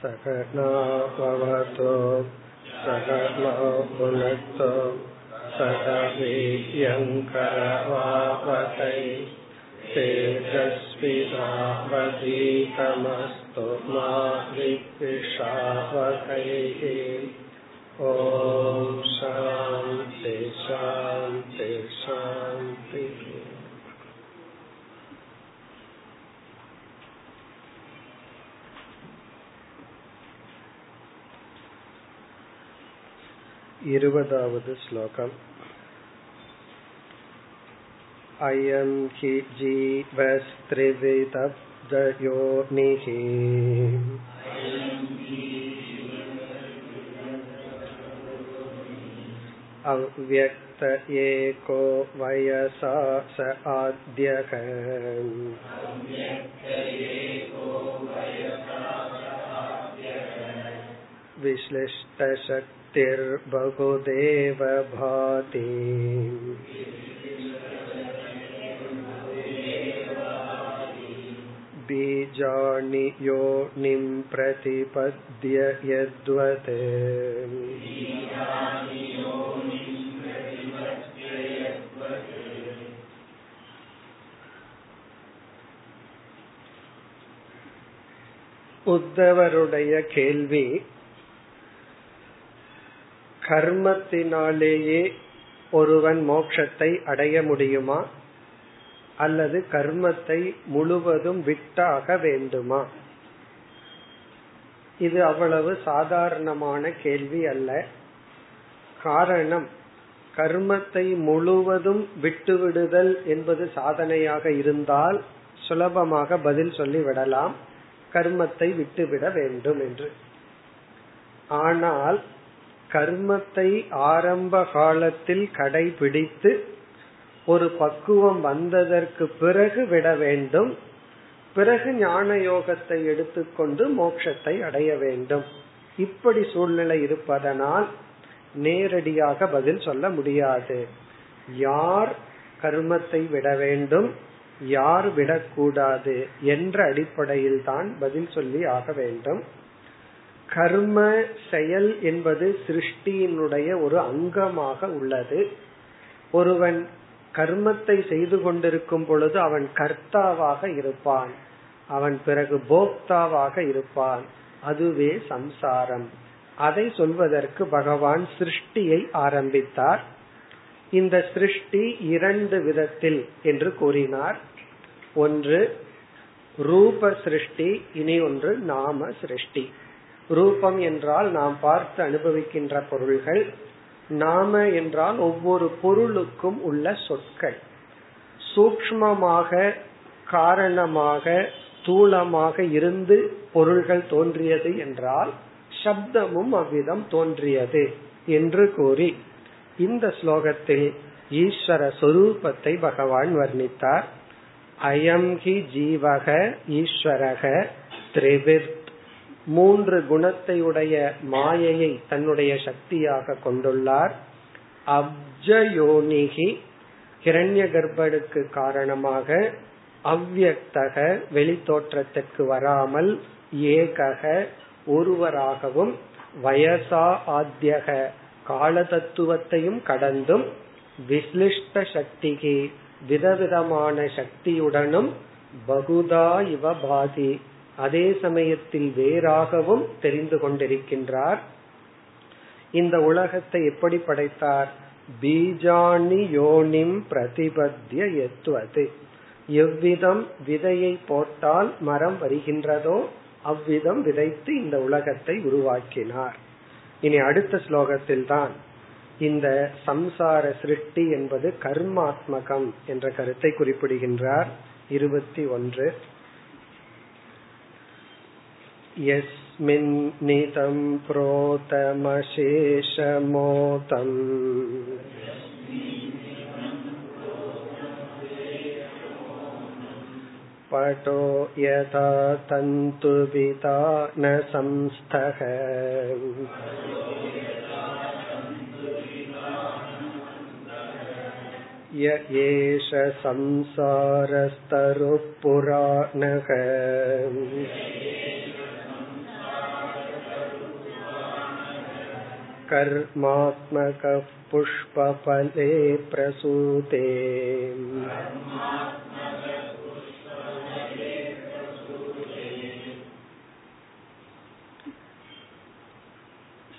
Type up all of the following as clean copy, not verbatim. சகநா பவதோ சகநௌ புனக்தோ சகவீர்யங்கரவாவஹை தேஜஸ்வினாவதீதமஸ்து மா வித்விஷாவஹை. ஓம் சாந்தி சாந்தி சாந்தி. இருபதாவது ஸ்லோகம். அயம் ஹி ஜீவஸ்த்ரிவிதப்தயோனிஹி அவ்யக்த ஏகோ வயசா ஸ ஆத்யக விஸ்லிஷ்ட சக்திர் பகுதேவ பாதி. பீஜாணி யோனிம் ப்ரதிபத்ய யத்வத் உத்தவருடைய கேள்வி, கர்மத்தினாலேயே ஒருவன் மோட்சத்தை அடைய முடியுமா அல்லது கர்மத்தை முழுவதும் விட்டாக வேண்டுமா? இது அவ்வளவு சாதாரணமான கேள்வி அல்ல. காரணம், கர்மத்தை முழுவதும் விட்டுவிடுதல் என்பது சாதனையாக இருந்தால் சுலபமாக பதில் சொல்லிவிடலாம், கர்மத்தை விட்டுவிட வேண்டும் என்று. ஆனால் கர்மத்தை ஆரம்ப காலத்தில் கடைபிடித்து ஒரு பக்குவம் வந்ததற்கு பிறகு விட வேண்டும், பிறகு ஞான யோகத்தை எடுத்துக்கொண்டு மோட்சத்தை அடைய வேண்டும். இப்படி சூழ்நிலை இருப்பதனால் நேரடியாக பதில் சொல்ல முடியாது. யார் கர்மத்தை விட வேண்டும், யார் விடக்கூடாது என்ற அடிப்படையில் தான் பதில் சொல்லி ஆக வேண்டும். கர்ம செயல் என்பது சிருஷ்டியினுடைய ஒரு அங்கமாக உள்ளது. ஒருவன் கர்மத்தை செய்து கொண்டிருக்கும் பொழுது அவன் கர்த்தாவாக இருப்பான், அவன் பிறகு போக்தாவாக இருப்பான். அதுவே சம்சாரம். அதை சொல்வதற்கு பகவான் சிருஷ்டியை ஆரம்பித்தார். இந்த சிருஷ்டி இரண்டு விதத்தில் என்று கூறினார். ஒன்று ரூப சிருஷ்டி, இனி ஒன்று நாம சிருஷ்டி. ரூபம் என்றால் நாம் பார்த்து அனுபவிக்கின்ற பொருள்கள், நாம என்றால் ஒவ்வொரு பொருளுக்கும் உள்ள சொற்கள். சூக்ஷ்மமாக காரணமாக ஸ்தூலமாக இருந்து பொருள்கள் தோன்றியது என்றால் சப்தமும் அவ்விதம் தோன்றியது என்று கூறி இந்த ஸ்லோகத்தில் ஈஸ்வர சொரூபத்தை பகவான் வர்ணித்தார். அயம் ஹி ஜீவக ஈஸ்வரக த்ரிவித், மூன்று குணத்தையுடைய மாயையை தன்னுடைய சக்தியாக கொண்டுள்ளார். அப்ஜயோனிகி ஹிரண்ய கர்ப்பனுக்கு காரணமாக, அவ்யக்தக வெளி தோற்றத்திற்கு வராமல், ஏகக ஒருவராகவும், வயசா ஆத்யக கால தத்துவத்தையும் கடந்தும், விஸ்லிஷ்ட சக்திகி விதவிதமான சக்தியுடனும், பகுதா இவ பாதி அதே சமயத்தில் வேறாகவும் தெரிந்து கொண்டிருக்கின்றார். இந்த உலகத்தை எப்படி படைத்தார்? பீஜாணி யோனிம் பிரதிபத்ய யத்வது, எவ்விதம் விதையை போட்டால் மரம் வருகின்றதோ அவ்விதம் விதைத்து இந்த உலகத்தை உருவாக்கினார். இனி அடுத்த ஸ்லோகத்தில் தான் இந்த சம்சார சிருஷ்டி என்பது கர்மாத்மகம் என்ற கருத்தை குறிப்பிடுகின்றார். 21 யஸ்மின் நிதம் ப்ரோதமசேஷமோதம் படோ யதா தந்துபிதா ந சம்ஸ்தஹ ய ஏஷ சம்சாரஸ்தருப் புராணஹ கர்மாத்மக புஷ்பபலே பிரசூதே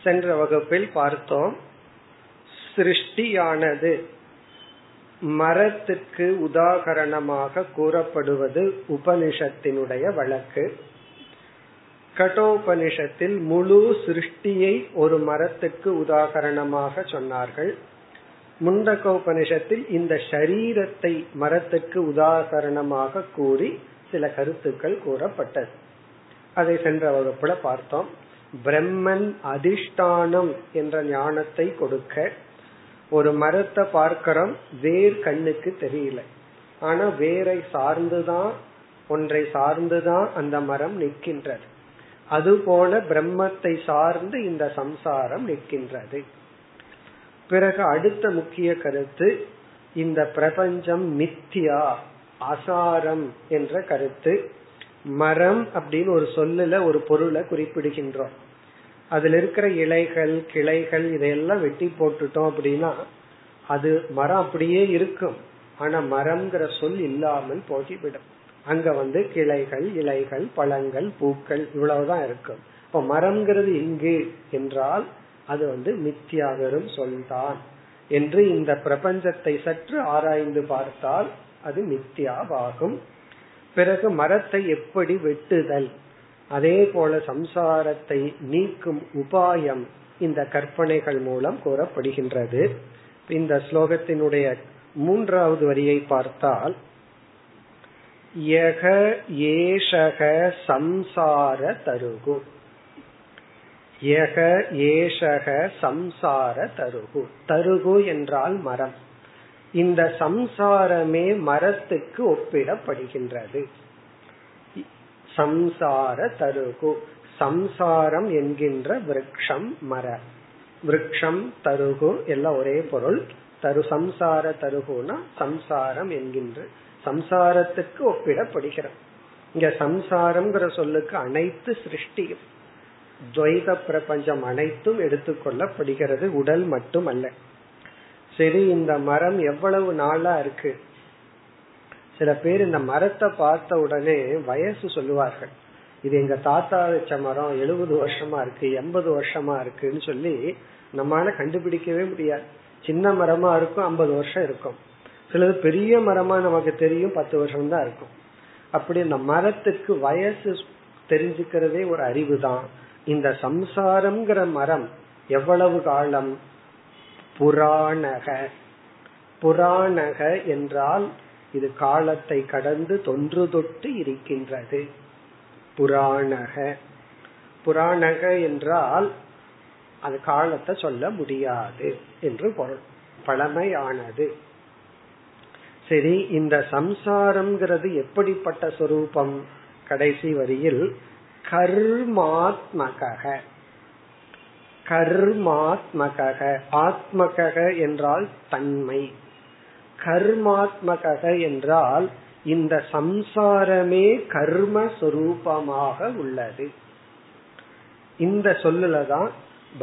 சென்ற வகுப்பில் பார்த்தோம். சிருஷ்டியானது மரத்துக்கு உதாரணமாக கூறப்படுவது உபனிஷத்தினுடைய வழக்கு. கடோபனிஷத்தில் முழு சிருஷ்டியை ஒரு மரத்துக்கு உதாரணமாக சொன்னார்கள். முண்டக உபனிஷத்தில் இந்த சரீரத்தை மரத்துக்கு உதாரணமாக கூறி சில கருத்துக்கள் கூறப்பட்டது. அதை சென்ற வகுப்புல பார்த்தோம். பிரம்மன் அதிஷ்டானம் என்ற ஞானத்தை கொடுக்க, ஒரு மரத்தை பார்க்கிறோம், வேர் கண்ணுக்கு தெரியல, ஆனா வேரை சார்ந்துதான், ஒன்றை சார்ந்துதான் அந்த மரம் நிற்கின்றது. அதுபோல பிரம்மத்தை சார்ந்து இந்த சம்சாரம் நிற்கின்றது. பிறகு அடுத்த முக்கிய கருத்து, இந்த பிரபஞ்சம் மித்தியா, அசாரம் என்ற கருத்து. மரம் அப்படின்னு ஒரு சொல்லுல ஒரு பொருளை குறிப்பிடுகின்றோம். அதுல இருக்கிற இலைகள் கிளைகள் இதையெல்லாம் வெட்டி போட்டுட்டோம் அப்படின்னா அது மரம் அப்படியே இருக்கும். ஆனா மரம்ங்கிற சொல் இல்லாமல் போகிவிடும். அங்க வந்து கிளைகள் இலைகள் பழங்கள் பூக்கள் இவ்வளவுதான் இருக்கும். இப்ப மரம்ங்கிறது இங்கு என்றால் அது வந்து மித்தியா, வெறும் சொல்தான் என்று இந்த பிரபஞ்சத்தை சற்று ஆராய்ந்து பார்த்தால் அது மித்தியாவாகும். பிறகு மரத்தை எப்படி வெட்டுதல், அதே போல சம்சாரத்தை நீக்கும் உபாயம் இந்த கற்பனைகள் மூலம் கூறப்படுகின்றது. இந்த ஸ்லோகத்தினுடைய மூன்றாவது வரியை பார்த்தால், யக ஏஷக சம்சார தருகு, யக ஏஷக சம்சார தருகு. தருகு என்றால் மரம். இந்த சம்சாரமே மரத்துக்கு ஒப்பிடப்படுகின்றது. சம்சார தருகு, சம்சாரம் என்கின்ற விருட்சம் மரம். விருட்சம் தருகு எல்லாம் ஒரே பொருள். தரு சம்சார தருகுனா சம்சாரம் என்கின்ற சம்சாரத்துக்கு ஒப்பிடப்படுகிறது. இங்க சம்சாரம்ங்கிற சொல்லுக்கு அனைத்து சிருஷ்டியும், துவைத பிரபஞ்சம் அனைத்தும் எடுத்துக்கொள்ளப்படுகிறது, உடல் மட்டுமல்ல. சரி, இந்த மரம் எவ்வளவு நாளா இருக்கு? சில பேர் இந்த மரத்தை பார்த்த உடனே வயசு சொல்லுவார்கள். இது எங்க தாத்தா வச்ச மரம், 70 வருஷமா இருக்கு, 80 வருஷமா இருக்குன்னு சொல்லி நம்மால கண்டுபிடிக்கவே முடியாது. சின்ன மரமா இருக்கும், 50 வருஷம் இருக்கும். சிலது பெரிய மரமா நமக்கு தெரியும், 10 வருஷம் தான் இருக்கும். அப்படி இந்த மரத்துக்கு வயசு தெரிஞ்சுக்கிறதே ஒரு அறிவு தான். இந்த சம்சாரம்ங்கிற மரம் எவ்வளவு காலம்? புராணக, புராணக என்றால் இது காலத்தை கடந்து தொன்று தொட்டு இருக்கின்றது. புராணக, புராணக என்றால் அது காலத்தை சொல்ல முடியாது என்று பொருள், பழமையானது. சரி, இந்த சம்சாரம்ங்கிறது எப்படிப்பட்ட சொரூபம்? கடைசி வரியில் கர்மாத்மக, கர்மாத்மக, ஆத்மக என்றால் தன்மை, கர்மாத்மக என்றால் இந்த சம்சாரமே கர்ம சொரூபமாக உள்ளது. இந்த சொல்லுலதான்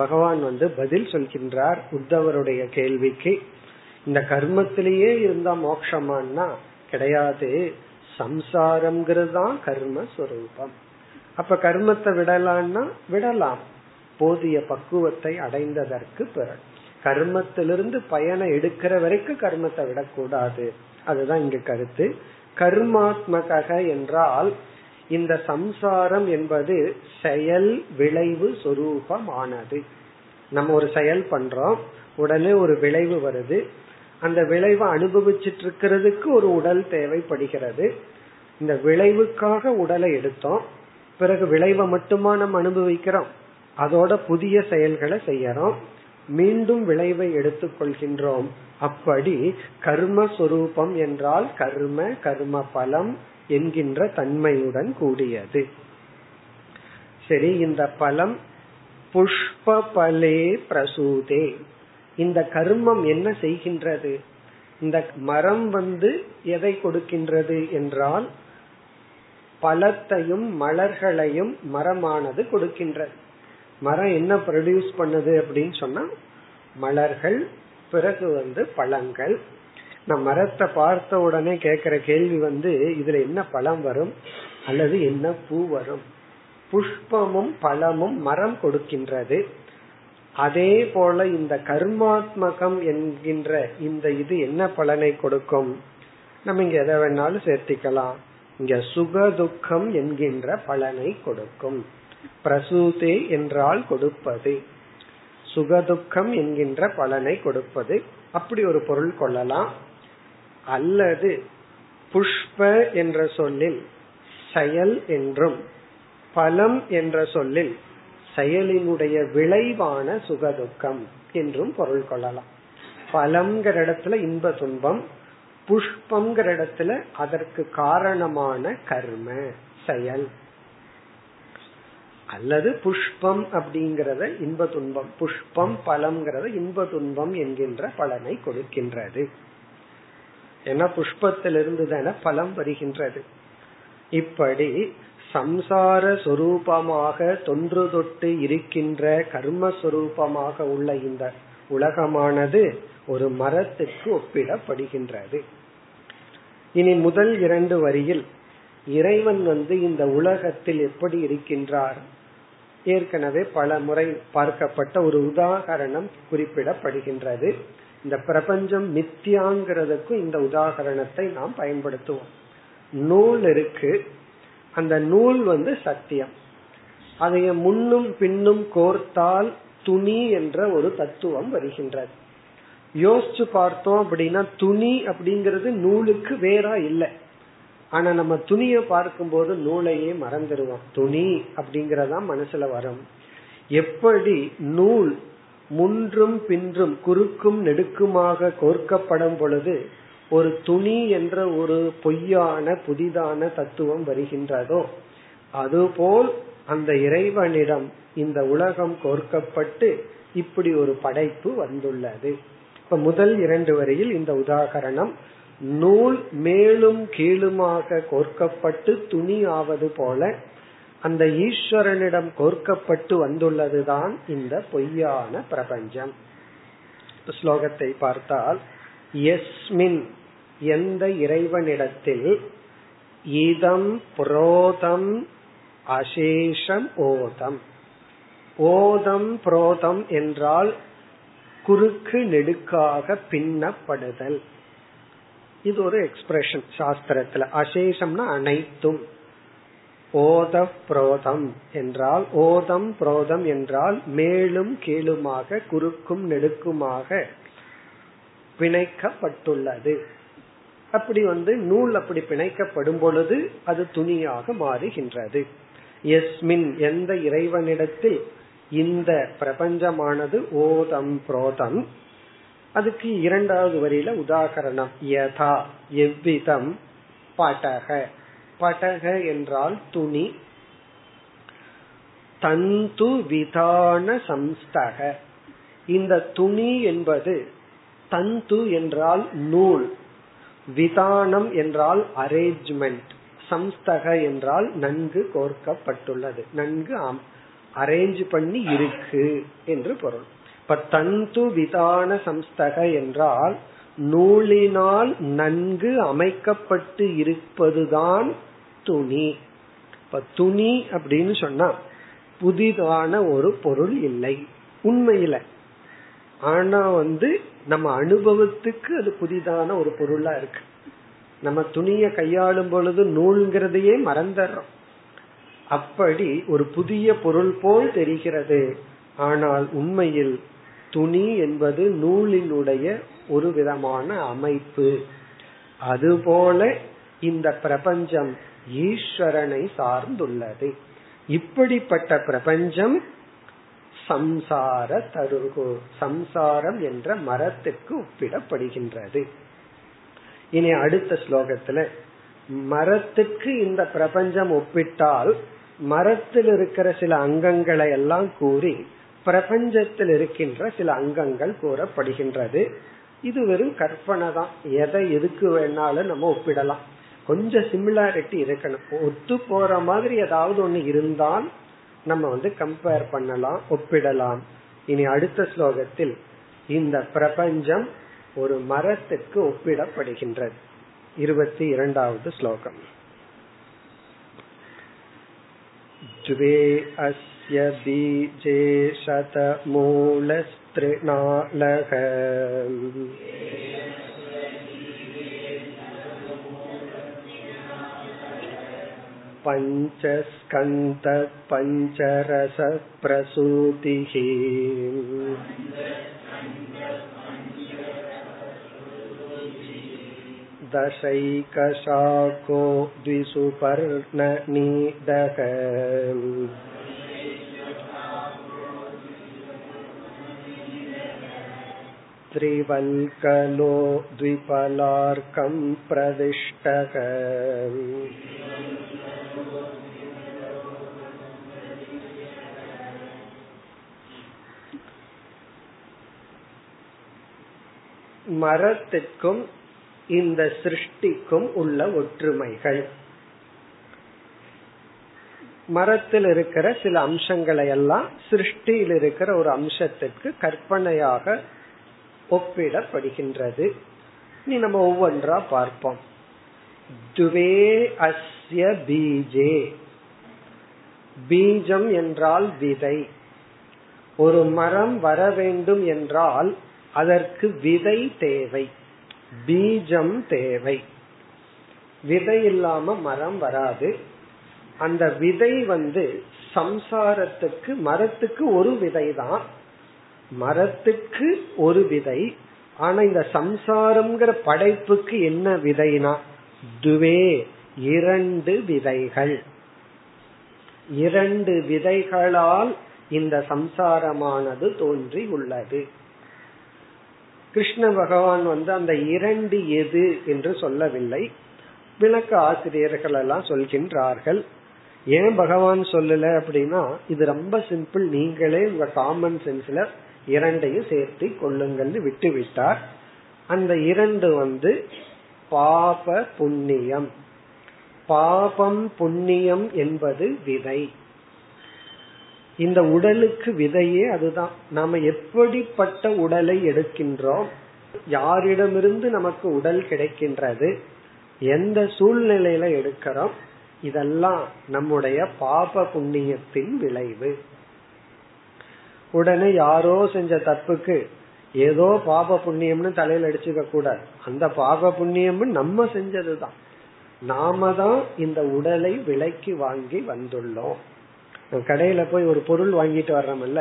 பகவான் வந்து பதில் சொல்கின்றார் உத்தவருடைய கேள்விக்கு. இந்த கர்மத்திலேயே இருந்தா மோட்சமானா கிடையாது, சம்சாரம்ங்கிறது தான் கர்ம சொரூபம். அப்ப கர்மத்தை விடலாம்னா விடலாம், போதிய பக்குவத்தை அடைந்ததற்கு பிறகு. கர்மத்திலிருந்து பயனை எடுக்கிற வரைக்கும் கர்மத்தை விடக்கூடாது, அதுதான் இங்க கருத்து. கர்மாத்மக என்றால் இந்த சம்சாரம் என்பது செயல் விளைவு சொரூபமானது. நம்ம ஒரு செயல் பண்றோம், உடனே ஒரு விளைவு வருது. அந்த விளைவை அனுபவிச்சுட்டு இருக்கிறதுக்கு ஒரு உடல் தேவைப்படுகிறது. இந்த விளைவுக்காக உடலை எடுத்தோம். பிறகு விளைவை மட்டுமா நம்ம அனுபவிக்கிறோம், அதோட புதிய செயல்களை செய்யறோம், மீண்டும் விளைவை எடுத்துக்கொள்கின்றோம். அப்படி கர்ம சொரூபம் என்றால் கர்ம கர்ம பலம் என்கின்ற தன்மையுடன் கூடியது. சரி, இந்த பலம் புஷ்ப பலே பிரசூதே. இந்த கர்மம் என்ன செய்கின்றது? இந்த மரம் வந்து எதை கொடுக்கின்றது என்றால் பழத்தையும் மலர்களையும் மரமானது கொடுக்கின்றது. மரம் என்ன ப்ரொடியூஸ் பண்ணுது அப்படின்னு சொன்னா மலர்கள், பிறகு பழங்கள். நம் மரத்தை பார்த்த உடனே கேட்கிற கேள்வி இதுல என்ன பழம் வரும் அல்லது என்ன பூ வரும்? புஷ்பமும் பழமும் மரம் கொடுக்கின்றது. அதே போல இந்த கர்மாத்மகம் என்கின்ற இந்த இது என்ன பலனை கொடுக்கும்? நம்ம இங்க எதை வேணாலும் சேர்த்திக்கலாம். இங்க சுக துக்கம் என்கின்ற பலனை கொடுக்கும். பிரசூதே என்றால் கொடுப்பது, சுகதுக்கம் என்கின்ற பலனை கொடுப்பது. அப்படி ஒரு பொருள் கொள்ளலாம். அல்லது புஷ்ப என்ற சொல்லில் செயல் என்றும், பலம் என்ற சொல்லில் செயலினுடைய விளைவான சுகதுக்கம் என்றும் பொருள் கொள்ளலாம். பலம்ங்கிற இடத்துல இன்ப துன்பம், புஷ்பம்ங்கிற இடத்துல அதற்கு காரணமான கர்ம செயல். அல்லது புஷ்பம் அப்படிங்கறத இன்ப துன்பம், புஷ்பம் பலம்ங்கிறத இன்ப துன்பம் என்கின்ற பலனை கொடுக்கின்றது. ஏன்னா புஷ்பத்திலிருந்து தான பலம் வருகின்றது. இப்படி சம்சார சொரூபமாக தொன்று தொட்டு இருக்கின்ற கர்மஸ்வரூபமாக உள்ள இந்த உலகமானது ஒரு மரத்துக்கு ஒப்பிடப்படுகின்றது. இனி முதல் 2 வரியில் இறைவன் இந்த உலகத்தில் எப்படி இருக்கின்றார், ஏற்கனவே பல முறை பார்க்கப்பட்ட ஒரு உதாகரணம் குறிப்பிடப்படுகின்றது. இந்த பிரபஞ்சம் மித்தியாங்கிறதுக்கு இந்த உதாகரணத்தை நாம் பயன்படுத்துவோம். நூல் இருக்கு, அந்த நூல் சத்தியம். அதைய முன்னும் பின்னும் கோர்த்தால் துணி என்ற ஒரு தத்துவம் வருகின்றது. யோசிச்சு பார்த்தோம் அப்படின்னா துணி அப்படிங்கிறது நூலுக்கு வேற இல்லை. ஆனா நம்ம துணிய பார்க்கும் போது நூலையே மறந்துடுவோம். துணி அப்படிங்கறதா மனசுல வரும். எப்படி நூல் முன்றும் பின்றும் குறுக்கும் நெடுக்குமாக கோர்க்கப்படும் பொழுது ஒரு துணி என்ற ஒரு பொய்யான புதிதான தத்துவம் வருகின்றதோ, அதுபோல் அந்த இறைவனிடம் இந்த உலகம் கோர்க்கப்பட்டு இப்படி ஒரு படைப்பு வந்துள்ளது. இப்ப முதல் 2 வரியில் இந்த உதாகரணம் நூல் மேலும் கீழுமாக கோர்க்கப்பட்டு துணி ஆவது போல அந்த ஈஸ்வரனிடம் கோர்க்கப்பட்டு வந்துள்ளதுதான் இந்த பொய்யான பிரபஞ்சம். ஸ்லோகத்தை பார்த்தால் யஸ்மின் எந்த இறைவனிடத்தில், இதம் புரோதம் அசேஷம் ஓதம். ஓதம் புரோதம் என்றால் குறுக்கு நெடுக்காக பின்னப்படுதல். இது ஒரு எக்ஸ்பிரஷன் சாஸ்திரத்துல. அசேஷம்னா அனைத்தும். ஓத புரோதம் என்றால், ஓதம் புரோதம் என்றால் மேலும் கீழுமாக குறுக்கும் நெடுக்குமாக பிணைக்கப்பட்டுள்ளது. அப்படி நூல் அப்படி பிணைக்கப்படும் பொழுது அது துணியாக மாறுகின்றது. யஸ்மின் எந்த இறைவனிடத்தில் இந்த பிரபஞ்சமானது ஓதம் புரோதம். அதுக்கு 2வது வரியில உதாகரணம் யதா எவ்விதம் படக. படக என்றால் துணி. தந்து விதான சம்ஸ்தக. இந்த துணி என்பது தந்து என்றால் நூல், விதானம் என்றால் அரேஞ்ச்மெண்ட், சம்ஸ்தக என்றால் நன்கு கோர்க்கப்பட்டுள்ளது, நன்கு அரேஞ்ச் பண்ணி இருக்கு என்று பொருள். தந்து விதான சம்ஸ்தக என்றால் நூலினால் நன்கு அமைக்கப்பட்டு இருப்பதுதான் துணி. இப்ப துணி அப்படின்னு சொன்னா புதிதான ஒரு பொருள் இல்லை உண்மையில. ஆனா நம்ம அனுபவத்துக்கு அது புதிதான ஒரு பொருளா இருக்கு. நம்ம துணியை கையாளும் பொழுது நூல்ங்கிறதையே மறந்துடுறோம். அப்படி ஒரு புதிய பொருள் போல் தெரிகிறது. ஆனால் உண்மையில் துணி என்பது நூலினுடைய ஒரு விதமான அமைப்பு. அதுபோல இந்த பிரபஞ்சம் ஈஸ்வரனை சார்ந்துள்ளது. இப்படிப்பட்ட பிரபஞ்சம் சம்சார தருகு, சம்சாரம் என்ற மரத்துக்கு ஒப்பிடப்படுகின்றது. இனி அடுத்த ஸ்லோகத்துல மரத்துக்கு இந்த பிரபஞ்சம் ஒப்பிட்டால் மரத்தில் இருக்கிற சில அங்கங்களை எல்லாம் கூறி பிரபஞ்சத்தில் இருக்கின்ற சில அங்கங்கள் கூறப்படுகின்றது. இது வெறும் கற்பனை தான். எதை எதுக்கு வேணாலும் நம்ம ஒப்பிடலாம். கொஞ்சம் சிமிலாரிட்டி இருக்கணும், ஒத்து போற மாதிரி ஏதாவது ஒண்ணு இருந்தால் நம்ம கம்பேர் பண்ணலாம், ஒப்பிடலாம். இனி அடுத்த ஸ்லோகத்தில் இந்த பிரபஞ்சம் ஒரு மரத்துக்கு ஒப்பிடப்படுகின்றது. 22வது ஸ்லோகம். ஜுவே அஸ்ய பீஜே சதமூலஸ்த்ரிநாலக பஞ்சஸ்கந்த பஞ்சரச பிரசூதிஹி. தசைகசாகோ த்விசுபர்ண நீதக த்ரிவல்கலோ த்விபலார்க்கம் பிரதிஷ்டக மரத்துக்கும் இந்த சிருஷ்டிக்கும் உள்ள ஒற்றுமைகள். மரத்தில் இருக்கிற சில அம்சங்களை எல்லாம் சிருஷ்டியில் இருக்கிற ஒரு அம்சத்திற்கு கற்பனையாக ஒப்பிடப்படுகின்றது. நீ நம்ம ஒவ்வொன்றா பார்ப்போம். துவே அஸ்ய பீஜே, பீஜம் என்றால் விதை. ஒரு மரம் வர வேண்டும் என்றால் அதற்கு விதை தேவை, பீஜம் தேவை. விதை இல்லாம மரம் வராது. அந்த விதை சம்சாரத்துக்கு, மரத்துக்கு ஒரு விதை தான், மரத்துக்கு ஒரு விதை. ஆனா இந்த சம்சாரம்ங்கிற படைப்புக்கு என்ன விதைனா துவே, இரண்டு விதைகள். இரண்டு விதைகளால் இந்த சம்சாரமானது தோன்றி உள்ளது. கிருஷ்ண பகவான் அந்த இரண்டு எது என்று சொல்லவில்லை. விளக்க ஆசிரியர்கள் எல்லாம் சொல்கின்றார்கள். ஏன் பகவான் சொல்லல அப்படின்னா, இது ரொம்ப சிம்பிள், நீங்களே உங்க காமன் சென்ஸ்ல இரண்டையும் சேர்த்து கொள்ளுங்கள் விட்டு விட்டார். அந்த இரண்டு பாப புண்ணியம். பாபம் புண்ணியம் என்பது விதை. இந்த உடலுக்கு விதையே அதுதான். நாம எப்படிப்பட்ட உடலை எடுக்கின்றோம், யாரிடமிருந்து நமக்கு உடல் கிடைக்கின்றது, எந்த சூழ்நிலையில எடுக்கிறோம், இதெல்லாம் நம்முடைய பாப புண்ணியத்தின் விளைவு. உடனே யாரோ செஞ்ச தப்புக்கு ஏதோ பாப புண்ணியம்னு தலையில அடிச்சுக்க கூடாது. அந்த பாப புண்ணியம் நம்ம செஞ்சதுதான். நாம தான் இந்த உடலை விலைக்கு வாங்கி வந்துள்ளோம். கடையில போய் ஒரு பொருள் வாங்கிட்டு வர்றோம்ல,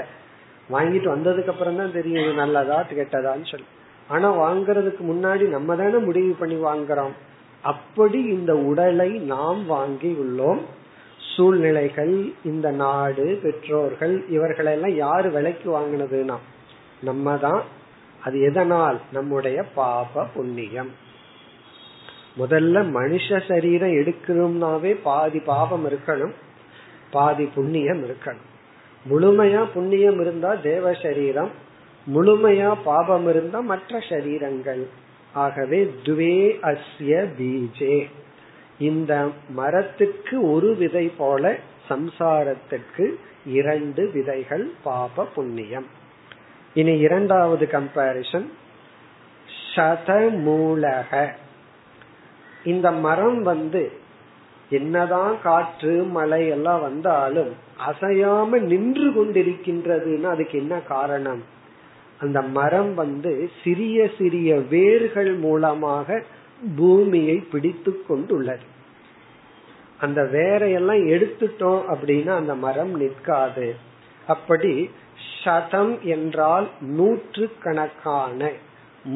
வாங்கிட்டு வந்ததுக்கு அப்புறம் தான் தெரியும் நல்லதா கெட்டதான்னு சொல்லி. ஆனா வாங்கறதுக்கு முன்னாடி நம்ம தானே முடிவு பண்ணி வாங்குறோம். அப்படி இந்த உடலை நாம் வாங்கி உள்ளோம். சூழ்நிலைகள், இந்த நாடு, பெற்றோர்கள், இவர்களெல்லாம் யாரு விலைக்கு வாங்கினதுன்னா நம்ம தான். அது எதனால்? நம்முடைய பாப புண்ணியம். முதல்ல மனுஷ சரீரம் எடுக்கணும்னாவே பாதி பாபம் இருக்கணும், பாதி புண்ணியம் இருக்கணும். முழுமையா புண்ணியம் இருந்தா தேவ சரீரம், முழுமையா பாபம் இருந்தா மற்ற சரீரங்கள். ஆகவே துவே அஸ்ய பீஜே, இந்த மரத்துக்கு ஒரு விதை போல சம்சாரத்திற்கு இரண்டு விதைகள், பாப புண்ணியம். இனி 2வது கம்பேரிசன். சதமூலக, இந்த மரம் என்னதான் காற்று மழை எல்லாம் வந்தாலும் அசையாம நின்று கொண்டிருக்கின்றதுன்னா அதுக்கு என்ன காரணம்? அந்த மரம் சிறிய சிறிய வேர்கள் மூலமாக பூமியை பிடித்து கொண்டுள்ளது. அந்த வேரையெல்லாம் எடுத்துட்டோம் அப்படின்னா அந்த மரம் நிற்காது. அப்படி சதம் என்றால் 100 கணக்கான,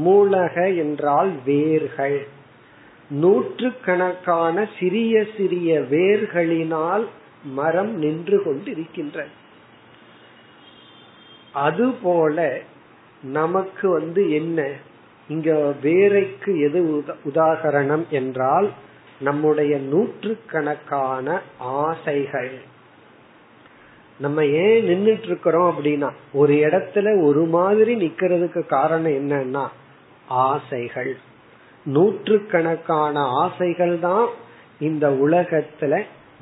மூலக என்றால் வேர்கள். 100 கணக்கான சிறிய சிறிய வேர்களினால் மரம் நின்று கொண்டிருக்கின்றது. அதுபோல நமக்கு என்ன இங்க வேரைக்கு எது உதாரணம் என்றால் நம்முடைய 100 கணக்கான ஆசைகள். நம்ம ஏன் நின்னுட்டு இருக்கிறோம் அப்படின்னா, ஒரு இடத்துல ஒரு மாதிரி நிக்கிறதுக்கு காரணம் என்னன்னா ஆசைகள். 100 கணக்கான ஆசைகள் தான் இந்த உலகத்துல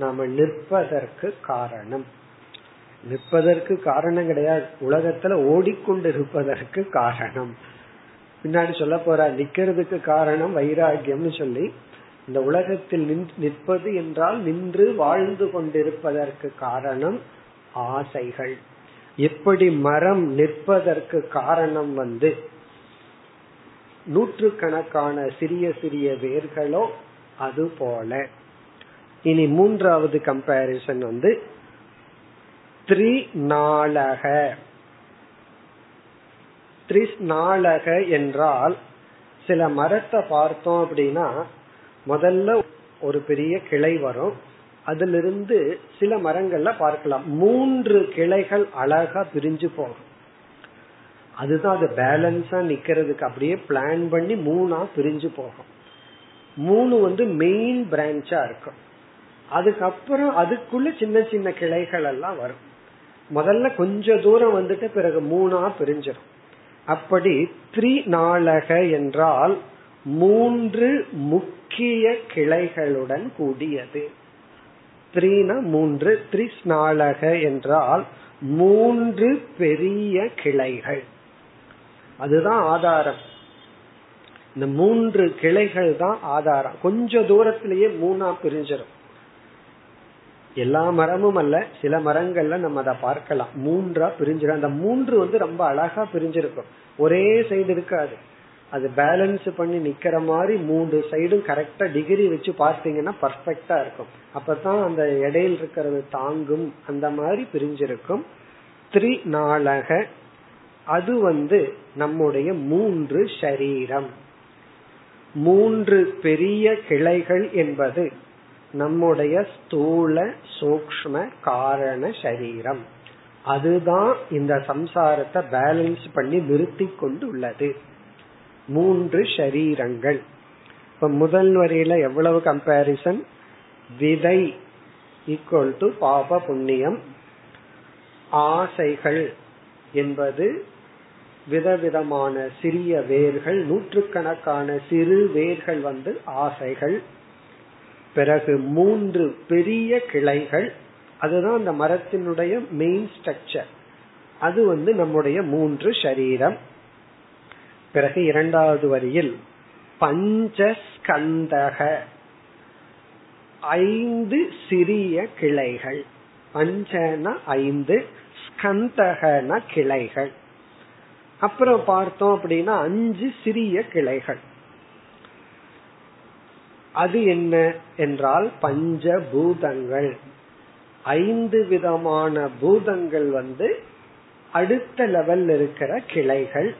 நாம நிற்பதற்கு காரணம். நிற்பதற்கு காரணம் கிடையாது, உலகத்துல ஓடிக்கொண்டு இருப்பதற்கு காரணம். பின்னாடி சொல்ல போற நிக்கிறதுக்கு காரணம் வைராகியம்னு சொல்லி, இந்த உலகத்தில் நிற்பது என்றால் நின்று வாழ்ந்து கொண்டிருப்பதற்கு காரணம் ஆசைகள். எப்படி மரம் நிற்பதற்கு காரணம் வந்து நூற்று கணக்கான சிறிய சிறிய வேர்களோ அது போல. இனி மூன்றாவது கம்பேரிசன் வந்து த்ரிநாளக. த்ரிநாளக என்றால் சில மரத்தை பார்த்தோம் அப்படின்னா முதல்ல ஒரு பெரிய கிளை வரும், அதிலிருந்து சில மரங்கள்ல பார்க்கலாம் மூன்று கிளைகள் அழகா பிரிஞ்சு போகும். அதுதான் அது பேலன்ஸா நிக்கிறதுக்கு அப்படியே பிளான் பண்ணி மூணா பிரிஞ்சு போகும். மூணு வந்து மெயின் பிரான்ச்சா இருக்கும், அதுக்கப்புறம் அதுக்குள்ள சின்ன சின்ன கிளைகள் எல்லாம் வரும். முதல்ல கொஞ்ச தூரம் வந்துட்டு பிறகு மூணா பிரிஞ்சிடும். அப்படி த்ரிநாளக என்றால் மூன்று முக்கிய கிளைகளுடன் கூடியது. த்ரீனா மூன்று, த்ரிநாளக என்றால் மூன்று பெரிய கிளைகள். அதுதான் ஆதாரம், இந்த மூன்று கிளைகள் தான் ஆதாரம். கொஞ்ச தூரத்திலேயே மூணா பிரிஞ்சிடும். எல்லா மரமும் அல்ல, சில மரங்கள்ல நம்ம அதை பார்க்கலாம் மூன்றா பிரிஞ்சிடும். அந்த மூன்று வந்து ரொம்ப அழகா பிரிஞ்சிருக்கும், ஒரே சைடு இருக்காது, அது பேலன்ஸ் பண்ணி நிக்கிற மாதிரி மூன்று சைடும் கரெக்டா டிகிரி வச்சு பார்த்தீங்கன்னா பர்ஃபெக்டா இருக்கும். அப்பதான் அந்த இடையில் இருக்கிறது தாங்கும், அந்த மாதிரி பிரிஞ்சிருக்கும். த்ரிநாளக அது வந்து நம்முடைய மூன்று சரீரம். மூன்று பெரிய கிளைகள் என்பது நம்முடைய ஸ்தூல சூக்ஷ்ம காரண சரீரம். அதுதான் இந்த சம்சாரத்தை பேலன்ஸ் பண்ணி நிறுத்தி கொண்டு உள்ளது. மூன்று சரீரங்கள். இப்ப முதல் வரையில எவ்வளவு கம்பேரிசன், விதை ஈக்குவல் டு பாப புண்ணியம், ஆசைகள் என்பது விதவிதமான சிறிய வேர்கள், நூற்றுக்கணக்கான சிறு வேர்கள் வந்து ஆசைகள், பிறகு மூன்று பெரிய கிளைகள், அதுதான் அந்த மரத்தினுடைய மெயின் ஸ்ட்ரக்சர், அது வந்து நம்முடைய மூன்று சரீரம். பிறகு இரண்டாவது வரியில் பஞ்சஸ்கந்தக, ஐந்து சிறிய கிளைகள், பஞ்சன ஐந்து, ஸ்கந்தகன கிளைகள். அப்புறம் பார்த்தோம் அப்படின்னா அஞ்சு சிறிய கிளைகள். அது என்ன என்றால் பஞ்சபூதங்கள், ஐந்து விதமான பூதங்கள் வந்து அடுத்த லெவல் இருக்கிற கிளைகள்.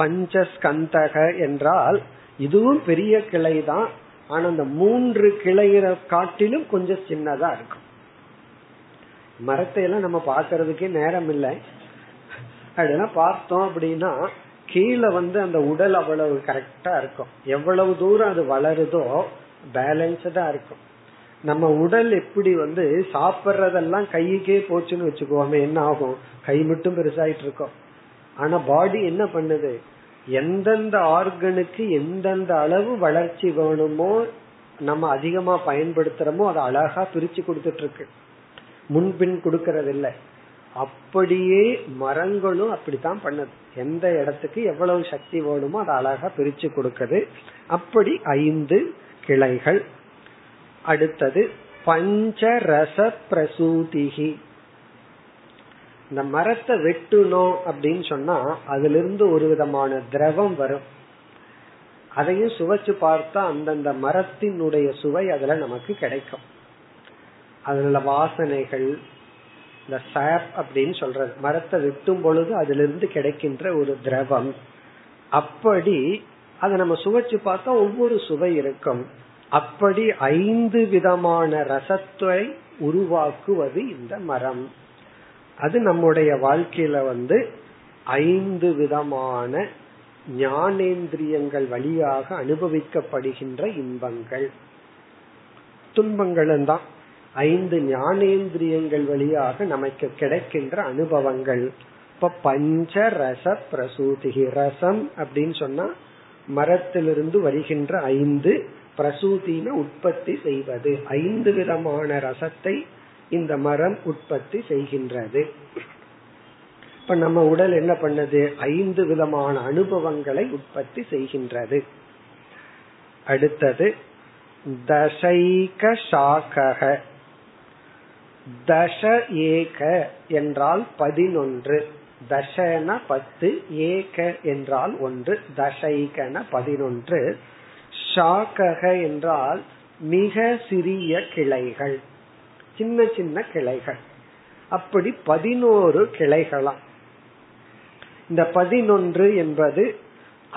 பஞ்சஸ்கந்தக என்றால் இதுவும் பெரிய கிளை தான், ஆனா அந்த மூன்று கிளையிற காட்டிலும் கொஞ்சம் சின்னதா இருக்கும். மரத்தை எல்லாம் நம்ம பாக்கிறதுக்கே நேரம் இல்லை, அதெல்லாம் பார்த்தோம் அப்படின்னா கீழே வந்து அந்த உடல் அவ்வளவு கரெக்டா இருக்கும், எவ்வளவு தூரம் அது வளருதோ பேலன்ஸ்டா இருக்கும். நம்ம உடல் எப்படி வந்து சாப்பிட்றதெல்லாம் கைக்கே போச்சுன்னு வச்சுக்கோமே, என்ன ஆகும், கை மட்டும் பெருசாயிட்டு இருக்கும். ஆனா பாடி என்ன பண்ணுது, எந்தெந்த ஆர்கனுக்கு எந்தெந்த அளவு வளர்ச்சி வேணுமோ நம்ம அதிகமா பயன்படுத்துறோமோ அதை அழகா பிரிச்சு கொடுத்துட்டு இருக்கு, முன்பின் கொடுக்கறது இல்லை. அப்படியே மரங்களும் அப்படித்தான் பண்ணுது, எந்த இடத்துக்கு எவ்வளவு சக்தி வேணுமோ அதை அழகா பிரிச்சு கொடுக்குது. அப்படி ஐந்து கிளைகள். அடுத்தது பஞ்சரச பிரசூதிகி. இந்த மரத்தை வெட்டணும் அப்படின்னு சொன்னா அதுல இருந்து ஒரு விதமான திரவம் வரும், அதையும் சுவைச்சு பார்த்தா அந்தந்த மரத்தினுடைய சுவை அதுல நமக்கு கிடைக்கும். அதுல வாசனைகள், இந்த சாப் அப்படின்னு சொல்றது மரத்தை வெட்டும் பொழுது அதுல இருந்து கிடைக்கின்ற ஒரு திரவம், அப்படி அதை நம்ம சுவைச்சு பார்த்தா ஒவ்வொரு சுவை இருக்கும். அப்படி ஐந்து விதமான ரசத்தை உருவாக்குவது இந்த மரம். அது நம்முடைய வாழ்க்கையில வந்து ஐந்து விதமான ஞானேந்திரியங்கள் வழியாக அனுபவிக்கப்படுகின்ற இன்பங்கள் துன்பங்களும் தான். ஐந்து ஞானேந்திரியங்கள் வழியாக நமக்கு கிடைக்கின்ற அனுபவங்கள். இப்ப பஞ்சரச பிரசூதிகி, ரசம் அப்படின்னு சொன்னா மரத்திலிருந்து வருகின்ற ஐந்து, பிரசூதின உற்பத்தி செய்வது, ஐந்து விதமான ரசத்தை இந்த மரம் உற்பத்தி செய்கின்றது. இப்ப நம்ம உடல் என்ன பண்ணது? 5 விதமான அனுபவங்களை உற்பத்தி செய்கின்றது. அடுத்தது தசைக சாகக. தச ஏக என்றால் 11. தசன 10, ஏக என்றால் 1. தசைகன 11. சாகக என்றால் மிக சிறிய கிளைகள், சின்ன சின்ன கிளைகள். அப்படி 11 கிளைகளாம். இந்த 11 என்பது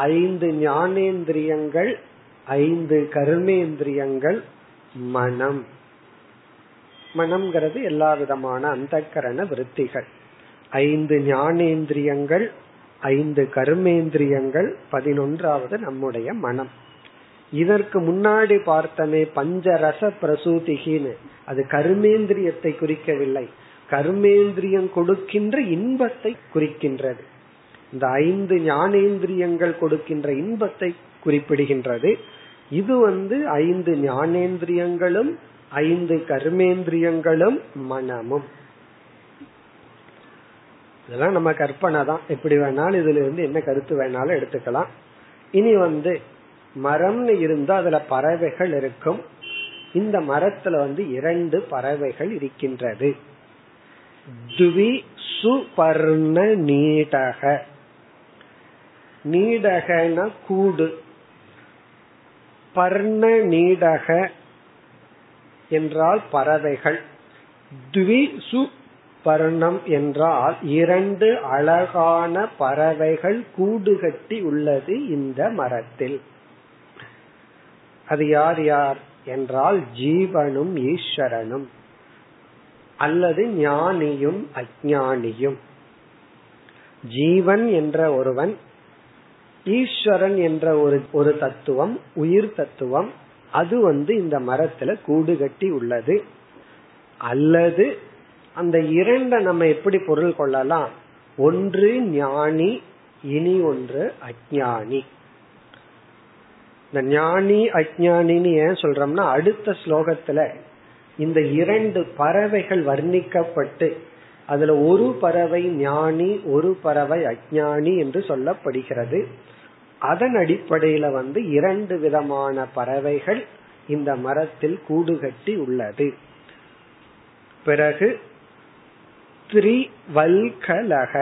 5 ஞானேந்திரியங்கள், 5 கர்மேந்திரியங்கள், மனம். மனம்ங்கிறது எல்லா விதமான அந்தக்கரண விருத்திகள். 5 ஞானேந்திரியங்கள், 5 கர்மேந்திரியங்கள், 11வது நம்முடைய மனம். இதற்கு முன்னாடி பார்த்தமே பஞ்சரச பிரசூதிகின்னு, அது கர்மேந்திரியத்தை குறிக்கவில்லை, கர்மேந்திரியம் கொடுக்கின்ற இன்பத்தை குறிக்கின்றது. இந்த 5 ஞானேந்திரியங்கள் கொடுக்கின்ற இன்பத்தை குறிப்பிடுகின்றது. இது 5 ஞானேந்திரியங்களும் 5 கர்மேந்திரியங்களும் மனமும். இதெல்லாம் நம்ம கற்பனை தான், எப்படி வேணாலும் இதுல இருந்து என்ன கருத்து வேணாலும் எடுத்துக்கலாம். இனி மரம்னு இருந்தா அதுல பறவைகள் இருக்கும். இந்த மரத்துல 2 பறவைகள் இருக்கின்றது. துவி சுபர்ண நீடக. நீடகன கூடு, பர்ண நீடக என்றால் பறவைகள். துவி சுபர்ணம் என்றால் 2 அழகான பறவைகள் கூடு கட்டி உள்ளது இந்த மரத்தில். அது யார் யார் என்றால் ஜீவனும் ஈஸ்வரனும், அல்லது ஞானியும் அஞ்ஞானியும். ஜீவன் என்ற ஒருவன், ஈஸ்வரன் என்ற ஒரு தத்துவம், உயிர் தத்துவம், அது இந்த மரத்துல கூடு கட்டி உள்ளது. அல்லது அந்த 2 நம்ம எப்படி பொருள் கொள்ளலாம்? ஒன்று ஞானி, இனி ஒன்று அஞ்ஞானி. இந்த ஞானி அஞ்ஞானின்னு ஏன் சொல்றோம்னா, அடுத்த ஸ்லோகத்துல இந்த 2 பறவைகள் வர்ணிக்கப்பட்டு அதுல ஒரு பறவை ஞானி, ஒரு பறவை அஞ்ஞானி என்று சொல்லப்படுகிறது. அதன் அடிப்படையில 2 விதமான பறவைகள் இந்த மரத்தில் கூடு கட்டி உள்ளது. பிறகு திரிவல்கலக.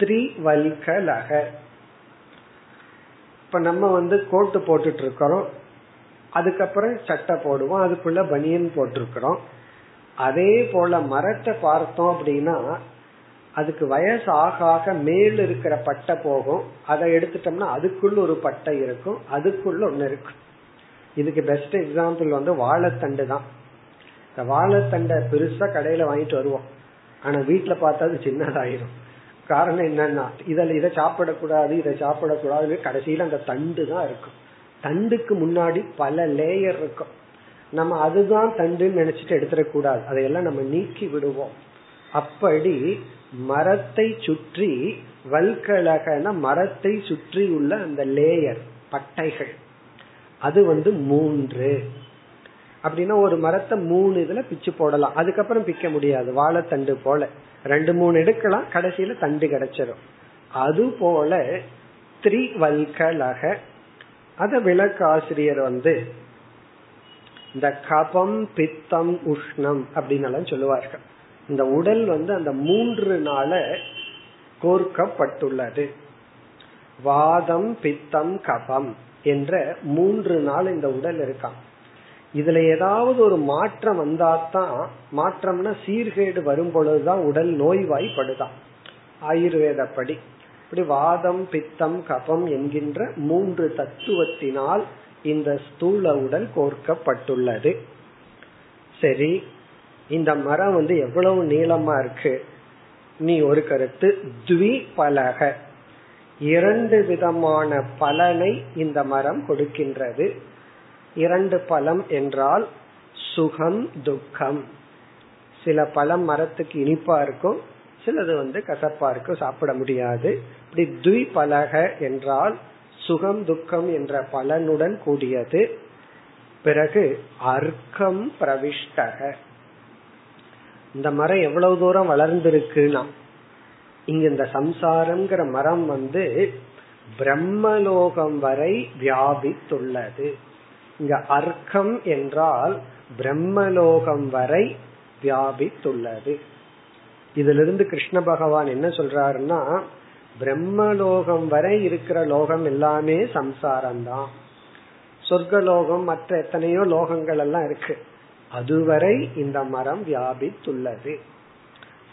திரிவல்கலக, இப்ப நம்ம கோட்டு போட்டுட்டு இருக்கிறோம், அதுக்கப்புறம் சட்டை போடுவோம், அதுக்குள்ள பனியன் போட்டிருக்கிறோம். அதே போல மரத்தை பார்த்தோம் அப்படின்னா அதுக்கு வயசு ஆக ஆக மேல இருக்கிற பட்டை போகும், அதை எடுத்துட்டோம்னா அதுக்குள்ள ஒரு பட்டை இருக்கும், அதுக்குள்ள ஒண்ணு இருக்கும். இதுக்கு பெஸ்ட் எக்ஸாம்பிள் வாழைத்தண்டு தான். இந்த வாழைத்தண்டை பெருசா கடையில வாங்கிட்டு வருவோம், ஆனா வீட்டுல பார்த்தா அது சின்னதாயிரும். காரணம் என்னன்னா இதை சாப்பிடக்கூடாது, இதை சாப்பிடக்கூடாது, கடைசியில அந்த தண்டு தான் இருக்கும். தண்டுக்கு முன்னாடி பல லேயர் இருக்கும். நம்ம அதுதான் தண்டுன்னு நினைச்சிட்டு எடுத்துடக்கூடாது, அதையெல்லாம் நம்ம நீக்கி விடுவோம். அப்படி மரத்தை சுற்றி வல்கலகன மரத்தை சுற்றி உள்ள அந்த லேயர் பட்டைகள் அது 3. அப்படின்னா ஒரு மரத்தை 3 இதுல பிச்சு போடலாம், அதுக்கப்புறம் பிக்க முடியாது. வாழைத்தண்டு போல 2-3 எடுக்கலாம், கடைசியில தண்டு கிடைச்சிடும். அது போல திரிவல்கலக. அத விளக்காசிரியர் இந்த கபம் பித்தம் உஷ்ணம் அப்படின்னு சொல்லுவார்கள். இந்த உடல் அந்த 3 நாள கோர்க்கப்பட்டுள்ளது. வாதம் பித்தம் கபம் என்ற 3 நாள் இந்த உடல் இருக்கான். இதுல ஏதாவது ஒரு மாற்றம் வந்தாதான், மாற்றம்னா சீர்கேடு வரும் பொழுதுதான் உடல் நோய்வாய்ப்படுதான் ஆயுர்வேதப்படி. இப்படி வாதம் பித்தம் கபம் என்கின்ற 3 தத்துவத்தினால் இந்த ஸ்தூல உடல் கோர்க்கப்பட்டுள்ளது. சரி, இந்த மரம் எவ்வளவு நீளமா இருக்கு? நீ ஒரு கருத்து, த்விபலக 2 விதமான பலனை இந்த மரம் கொடுக்கின்றது. 2 பலம் என்றால் சுகம் துக்கம். சில பழம் மரத்துக்கு இனிப்பா இருக்கும், சிலது கசப்பா இருக்கும், சாப்பிட முடியாது. இப்படி த்விபலக என்றால் சுகம் துக்கம் என்ற பலனுடன் கூடியது. பிறகு அர்க்கம் பிரவிஷ்டக, இந்த மரம் எவ்வளவு தூரம் வளர்ந்திருக்குன்னா, இங்க இந்த சம்சாரம்ங்கிற மரம் வந்து பிரம்மலோகம் வரை வியாபித்துள்ளது. இங்க அர்க்கம் என்றால் பிரம்மலோகம் வரை வியாபித்துள்ளது. இதுல இருந்து கிருஷ்ண பகவான் என்ன சொல்றாருன்னா, பிரம்மலோகம் வரை இருக்கிற லோகம் எல்லாமே சம்சாரம்தான். சொர்க்கலோகம் மற்ற எத்தனையோ லோகங்கள் எல்லாம் இருக்கு, அதுவரை இந்த மரம் வியாபித்துள்ளது.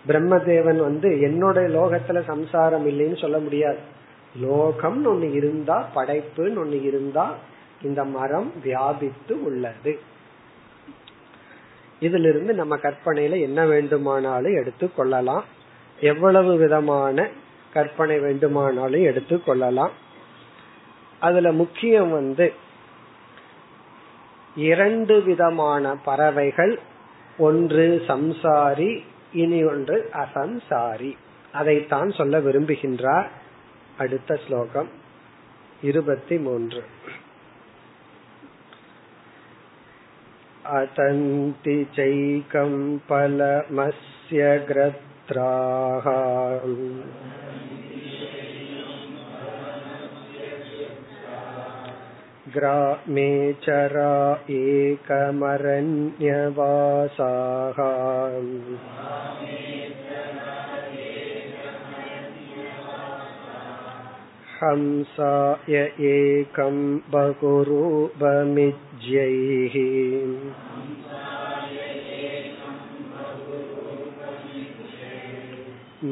பிரம்மதேவன் வந்து என்னோட லோகத்துல சம்சாரம் இல்லைன்னு சொல்ல முடியாது. லோகம் ஒன்னு இருந்தா, படைப்புன்னு ஒன்னு இருந்தா, இந்த மரம் வியாபித்து உள்ளது. இதுல இருந்து நம்ம கற்பனையில என்ன வேண்டுமானாலும் எடுத்து கொள்ளலாம், எவ்வளவு விதமான கற்பனை வேண்டுமானாலும் எடுத்து கொள்ளலாம். அதுல முக்கியம் வந்து இரண்டு விதமான பறவைகள், ஒன்று சம்சாரி, இனி ஒன்று அசம்சாரி. அதைத்தான் சொல்ல விரும்புகின்றார். அடுத்த ஸ்லோகம் 23. அதந்தி சைகம் பலமஸ்ய க்ரத்ராஹ கிராமே சரா ஏகமரண்யவாசாஹ. ஹம்சாய ஏகம் பகுரூபமிஜ்யைஹி.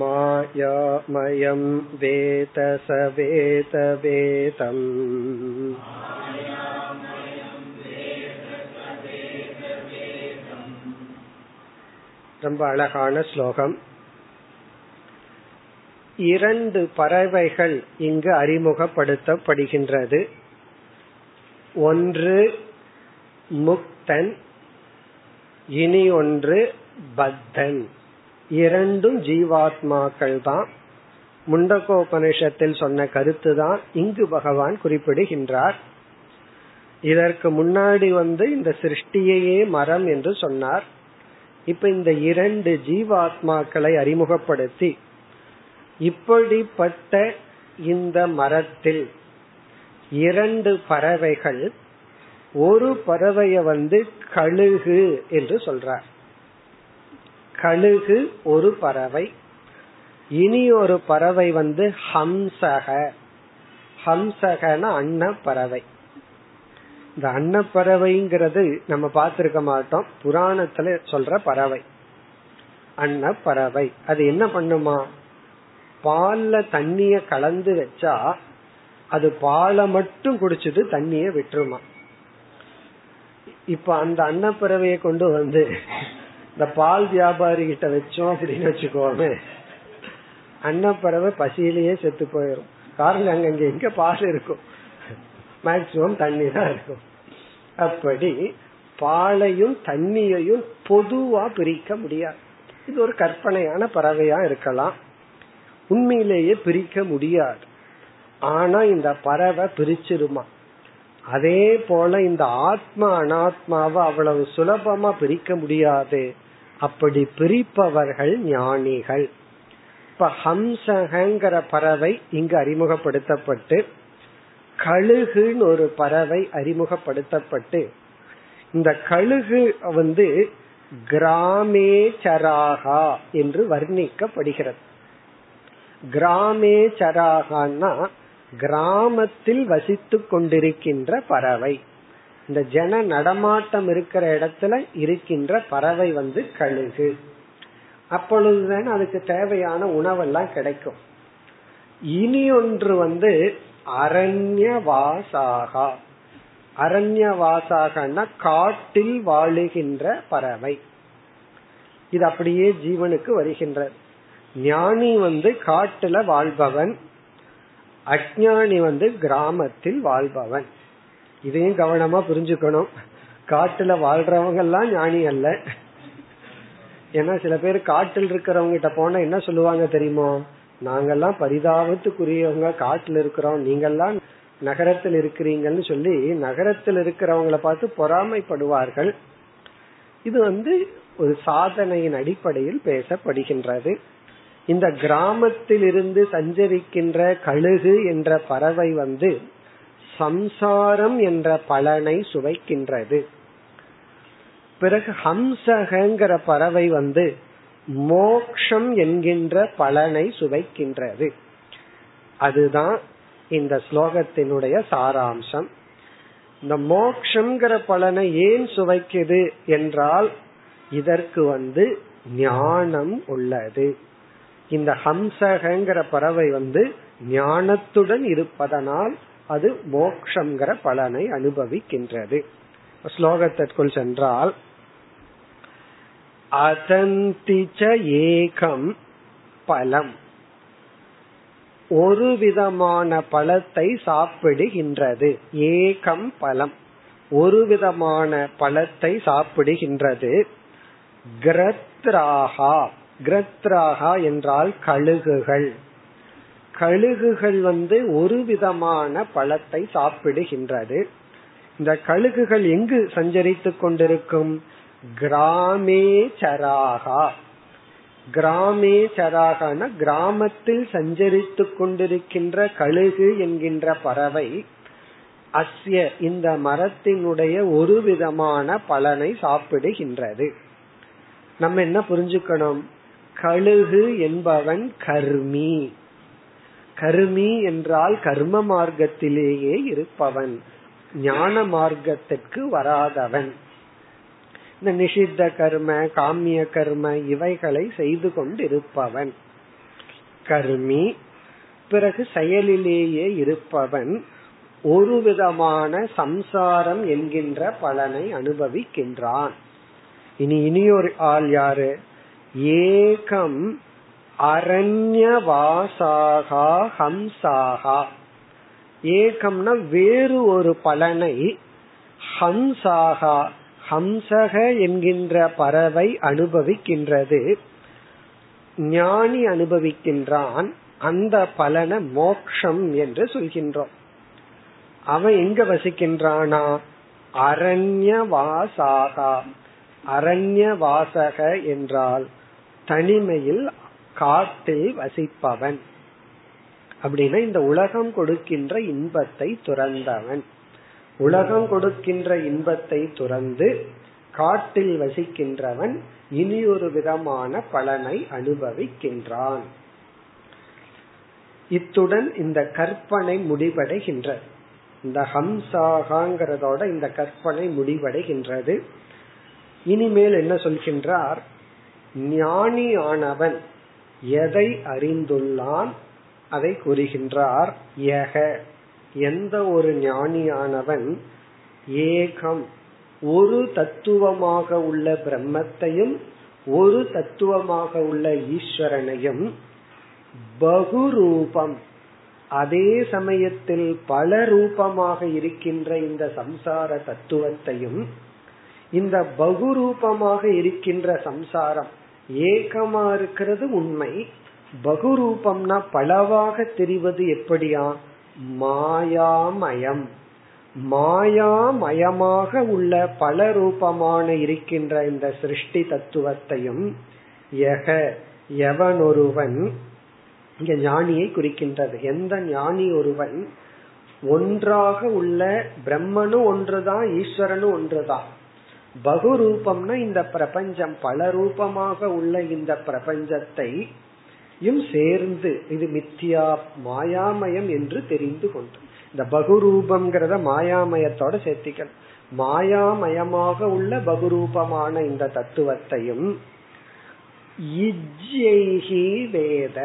மாயாமயம் வேதச வேதவேதம். ரொம்ப அழகான ஸ்லோகம். இரண்டு பறவைகள் இங்கு அறிமுகப்படுத்தப்படுகின்றது. ஒன்று முக்தன், இனி ஒன்று பத்தன். இரண்டும் ஜீவாத்மாக்கள் தான். முண்டகோபனிஷத்தில் சொன்ன கருத்துதான் இங்கு பகவான் குறிப்பிடுகின்றார். இதற்கு முன்னாடி வந்து இந்த சிருஷ்டியையே மரம் என்று சொன்னார். இப்ப இந்த இரண்டு ஜீவாத்மாக்களை அறிமுகப்படுத்தி, இப்படிப்பட்ட இந்த மரத்தில் இரண்டு பறவைகள், ஒரு பறவைய வந்து கழுகு என்று சொல்றார். கழுகு ஒரு பறவை, இனி ஒரு பறவை வந்து ஹம்சக. ஹம்சகன அன்ன பறவை. இந்த அன்ன பறவைங்கிறது நம்ம பார்த்திருக்க மாட்டோம், புராணத்துல சொல்ற பறவை அன்ன பறவை. அது என்ன பண்ணுமா, பால்ல தண்ணிய கலந்து வச்சா அது பாலை மட்டும் குடிச்சிட்டு தண்ணிய விட்டுருமா. இப்ப அந்த அன்ன பறவைய கொண்டு வந்து இந்த பால் வியாபாரி கிட்ட வச்சோம் அப்படின்னு வச்சுக்கோமே, அன்ன பறவை பசியிலேயே செத்து போயிடும். காரணம், அங்க எங்க பால் இருக்கும், மேக்சிமம் தண்ணி தான் இருக்கும். அப்படி பாலையும் தண்ணியையும் பொதுவா பிரிக்க முடியாது. இது ஒரு கற்பனையான பறவையா இருக்கலாம், உண்மையிலேயே பிரிக்க முடியாது. ஆனா இந்த பறவை பிரிச்சிருமா. அதே போல இந்த ஆத்மா அனாத்மாவை அவ்வளவு சுலபமா பிரிக்க முடியாது. அப்படி பிரிப்பவர்கள் ஞானிகள். இப்ப ஹம்சகங்கிற பறவை இங்கு அறிமுகப்படுத்தப்பட்டு, கழுகுன்னு ஒரு பறவை அறிமுகப்படுத்தப்பட்டு, இந்த கழுகு வந்து கிராமே சராகா என்று வர்ணிக்கப்படுகிறது. கிராமே சராகனா கிராமத்தில் வசித்து கொண்டிருக்கின்ற பறவை. இந்த ஜன நடமாட்டம் இருக்கிற இடத்துல இருக்கின்ற பறவை வந்து கழுகு. அப்பொழுதுதான் அதுக்கு தேவையான உணவெல்லாம் கிடைக்கும். இனி ஒன்று வந்து அரண்யவாசாகா. அரண்யவாசாகனா காட்டில் வாழுகின்ற பறவை. இது அப்படியே ஜீவனுக்கு வருகின்றது. ஞானி வந்து காட்டுல வாழ்பவன், அஞ்ஞானி வந்து கிராமத்தில் வாழ்பவன். இதையும் கவனமா புரிஞ்சுக்கணும். காட்டுல வாழ்றவங்க எல்லாம் ஞானி அல்ல. ஏன்னா சில பேர் காட்டில் இருக்கிறவங்க கிட்ட போனா என்ன சொல்லுவாங்க தெரியுமோ, நாங்கெல்லாம் பரிதாபத்துக்குரியவங்க, காட்டுல இருக்கிறோம், நீங்கெல்லாம் நகரத்தில் இருக்கிறீங்கன்னு சொல்லி நகரத்தில் இருக்கிறவங்களை பார்த்து பொறாமைப்படுவார்கள். இது ஒரு சாதனையின் அடிப்படையில் பேசப்படுகின்றது. இந்த கிராமத்திலிருந்து சஞ்சரிக்கின்ற கழுகு என்ற பறவை சம்சாரம் என்ற பலனை சுவைக்கின்றது. பிறகு ஹம்சகங்கிற பறவை மோக்ஷம் என்கின்ற பலனை சுவைக்கின்றது. அதுதான் இந்த ஸ்லோகத்தினுடைய சாராம்சம். இந்த மோக்ஷங்கிற பலனை ஏன் சுவைக்குது என்றால் இதற்கு ஞானம் உள்ளது. இந்த ஹம்சகங்கிற பறவை ஞானத்துடன் இருப்பதனால் அது மோக்ஷங்கிற பலனை அனுபவிக்கின்றது. ஸ்லோகத்திற்குள் சென்றால் அதந்திச்ச ஏகம் பலம், ஒரு விதமான பழத்தை சாப்பிடுகின்றது. ஏகம் பலம், ஒரு விதமான பழத்தை சாப்பிடுகின்றது. கிரத்ராஹா, கிரத்ராஹா என்றால் கழுகுகள். கழுகுகள் ஒரு விதமான பழத்தை சாப்பிடுகின்றது. இந்த கழுகுகள் எங்கு சஞ்சரித்துக் கொண்டிருக்கும்? கிராமே சராகா. கிராமே சராகன கிராமத்தில் சஞ்சரித்து கொண்டிருக்கின்ற கழுகு என்கின்ற பறவை அஸ்ய இந்த மரத்தினுடைய ஒரு விதமான பலனை சாப்பிடுகின்றது. நம்ம என்ன புரிஞ்சுக்கணும்? கழுகு என்பவன் கர்மி. கர்மி என்றால் கர்ம மார்க்கத்திலேயே இருப்பவன், ஞான மார்க்கத்திற்கு வராதவன். இந்த நிஷித்த கர்ம காமிய கர்ம இவைகளை செய்து கொண்டிருப்பவன் கர்மி. பிறகு செயலிலேயே இருப்பவன் ஒரு விதமான சம்சாரம் என்கின்ற பலனை அனுபவிக்கின்றான். இனியொரு ஆள் யாரு? ஏகம் அரண்யவாசாகா ஹம்சாகா. ஏகம்னா வேறு ஒரு பலனை ஹம்சாகா ஹம்சக என்கின்ற பறவை அனுபவிக்கின்றது. ஞானி அனுபவிக்கின்றான். அந்த பலனை மோக்ஷம் என்று சொல்கின்றோம். அவன் எங்க வசிக்கின்றானா? அரண்யவாசாகா. அரண்யவாசக என்றால் தனிமையில் காட்டில் வசிப்பவன். அப்படின்னா இந்த உலகம் கொடுக்கின்ற இன்பத்தை துறந்தவன். உலகம் கொடுக்கின்ற இன்பத்தை துறந்து காட்டில் வசிக்கின்றவன் இனியொரு விதமான பலனை அனுபவிக்கின்றான். இத்துடன் இந்த கற்பனை முடிவடைகின்றது. இந்த ஹம்சாகாங்கிறதோட இந்த கற்பனை முடிவடைகின்றது. இனிமேல் என்ன சொல்கின்றார்? ஞானியானவன் எதை அறிந்துள்ளான் அதை கூறுகின்றார். யக எந்த ஒரு ஞானியானவன் ஏகம் ஒரு தத்துவமாக உள்ள பிரம்மத்தையும் ஒரு தத்துவமாக உள்ள ஈஸ்வரனையும் பகுரூபம் அதே சமயத்தில் பல ரூபமாக இருக்கின்ற இந்த சம்சார தத்துவத்தையும் இந்த பகுரூபமாக இருக்கின்ற சம்சாரம் ஏகமா இருக்கிறது உண்மை. பகுரூபம்னா பலவாக தெரிவது எப்படியா? மாயாமயம். மாயாமயமாக உள்ள பல ரூபமான இருக்கின்ற இந்த சிருஷ்டி தத்துவத்தையும் எவனொருவன், இங்க ஞானியை குறிக்கின்றது, எந்த ஞானி ஒருவன் ஒன்றாக உள்ள பிரம்மனும் ஒன்றுதான் ஈஸ்வரனும் ஒன்றுதான். பகுரூபம்னா இந்த பிரபஞ்சம் பல ரூபமாக உள்ள இந்த பிரபஞ்சத்தை சேர்ந்து இது மித்யா மாயாமயம் என்று தெரிந்து கொண்டு இந்த பகுரூபம்ங்கிறத மாயாமயத்தோட சேர்த்திக்கணும். மாயாமயமாக உள்ள பகுரூபமான இந்த தத்துவத்தையும் இஜ்ஜைஹி வேத.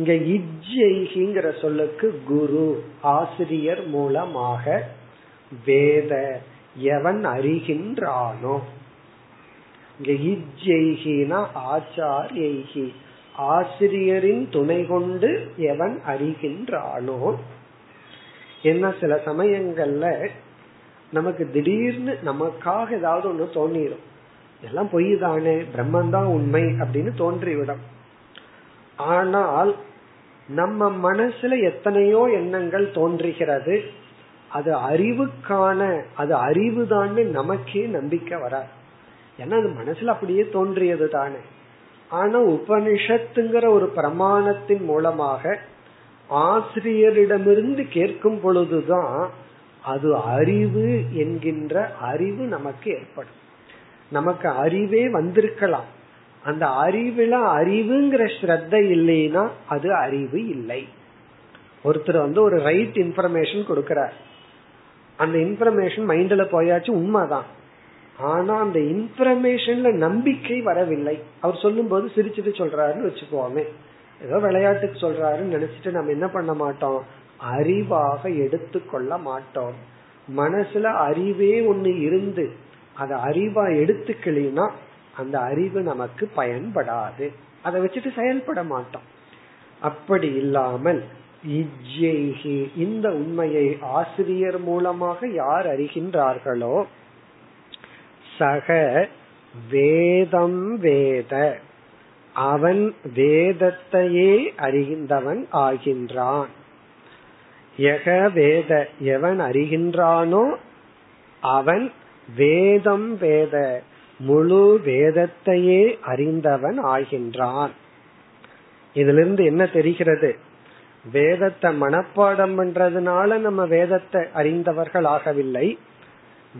இங்க இஜ்ஜைஹிங்கிற சொல்லுக்கு குரு ஆசிரியர் மூலமாக வேத எவன் அறிகின்றானோ. இங்க இஜ்ஜைஹினா ஆச்சாரியைஹி ஆசிரியரின் துணை கொண்டு எவன் அறிகின்றானோ. என்ன சில சமயங்கள்ல நமக்கு திடீர்னு நமக்காக ஏதாவது ஒண்ணு தோன்றிடும். இதெல்லாம் பொய் தானே, பிரம்மன் தான் உண்மை அப்படின்னு தோன்றிவிடும். ஆனால் நம்ம மனசுல எத்தனையோ எண்ணங்கள் தோன்றுகிறது. அது அறிவுக்கான, அது அறிவுதான்னு நமக்கே நம்பிக்கை வராது. ஏன்னா அது மனசுல அப்படியே தோன்றியது தானே. ஆனா உபனிஷத்துங்கிற ஒரு பிரமாணத்தின் மூலமாக ஆசிரியரிடமிருந்து கேட்கும் பொழுதுதான் அது அறிவு என்கின்ற அறிவு நமக்கு ஏற்படும். நமக்கு அறிவே வந்திருக்கலாம், அந்த அறிவுல அறிவுங்கிற ஸ்ரத்த இல்லைன்னா அது அறிவு இல்லை. ஒருத்தர் ஒரு ரைட் இன்ஃபர்மேஷன் கொடுக்கிறார், அந்த இன்ஃபர்மேஷன் மைண்ட்ல போயாச்சு, உண்மைதான். ஆனா அந்த இன்ஃபர்மேஷன்ல நம்பிக்கை வரவில்லை. அவர் சொல்லும் போது சிரிச்சுட்டு சொல்றாருன்னு வச்சுக்கோமே, ஏதோ விளையாட்டுக்கு சொல்றாருன்னு நினைச்சிட்டு நம்ம என்ன பண்ண மாட்டோம், அறிவாக எடுத்துக்கொள்ள மாட்டோம். மனசுல அறிவே ஒண்ணு இருந்து அத அறிவா எடுத்துக்கலினா அந்த அறிவு நமக்கு பயன்படாது, அதை வச்சுட்டு செயல்பட மாட்டோம். அப்படி இல்லாமல் இந்த உண்மையை ஆசிரியர் மூலமாக யார் அறிகின்றார்களோ, சக வேதம் வேத, அவன் வேதத்தையே அறிகின்றவன் ஆகின்றான். யக வேத, எவன் அறிகின்றானோ அவன் வேதம் வேத, முழு வேதத்தையே அறிந்தவன் ஆகின்றான். இதிலிருந்து என்ன தெரிகிறது? வேதத்தை மனப்பாடம் பண்றதுனால நம்ம வேதத்தை அறிந்தவர்கள் ஆகவில்லை.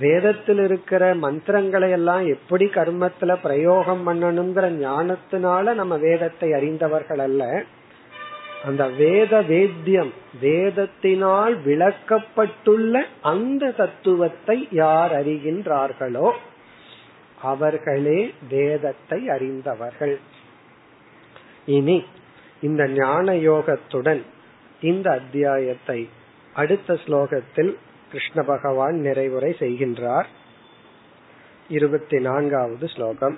வேதத்தில் இருக்கிற மந்திரங்களை எல்லாம் எப்படி கர்மத்துல பிரயோகம் பண்ணணுங்கிற ஞானத்தினால நம்ம வேதத்தை அறிந்தவர்கள் அல்ல. அந்த வேத வேத்தியம், வேதத்தினால் விளக்கப்பட்டுள்ள அந்த தத்துவத்தை யார் அறிகின்றார்களோ அவர்களே வேதத்தை அறிந்தவர்கள். இனி இந்த ஞான யோகத்துடன் இந்த அத்தியாயத்தை அடுத்த ஸ்லோகத்தில் கிருஷ்ண பகவான் நிறைவுரை செய்கின்றார். 24வது ஸ்லோகம்.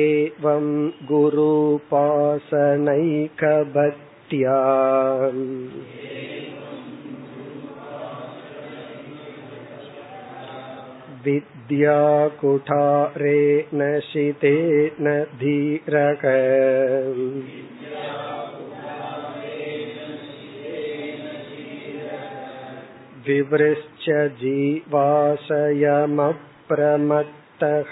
ஏவம் குருபாசனைக பக்த்யா வித்யா குடாரேன சிதேன தீரக விவ்ருச்ச ஜீவாசயமப்ரமத்தஹ.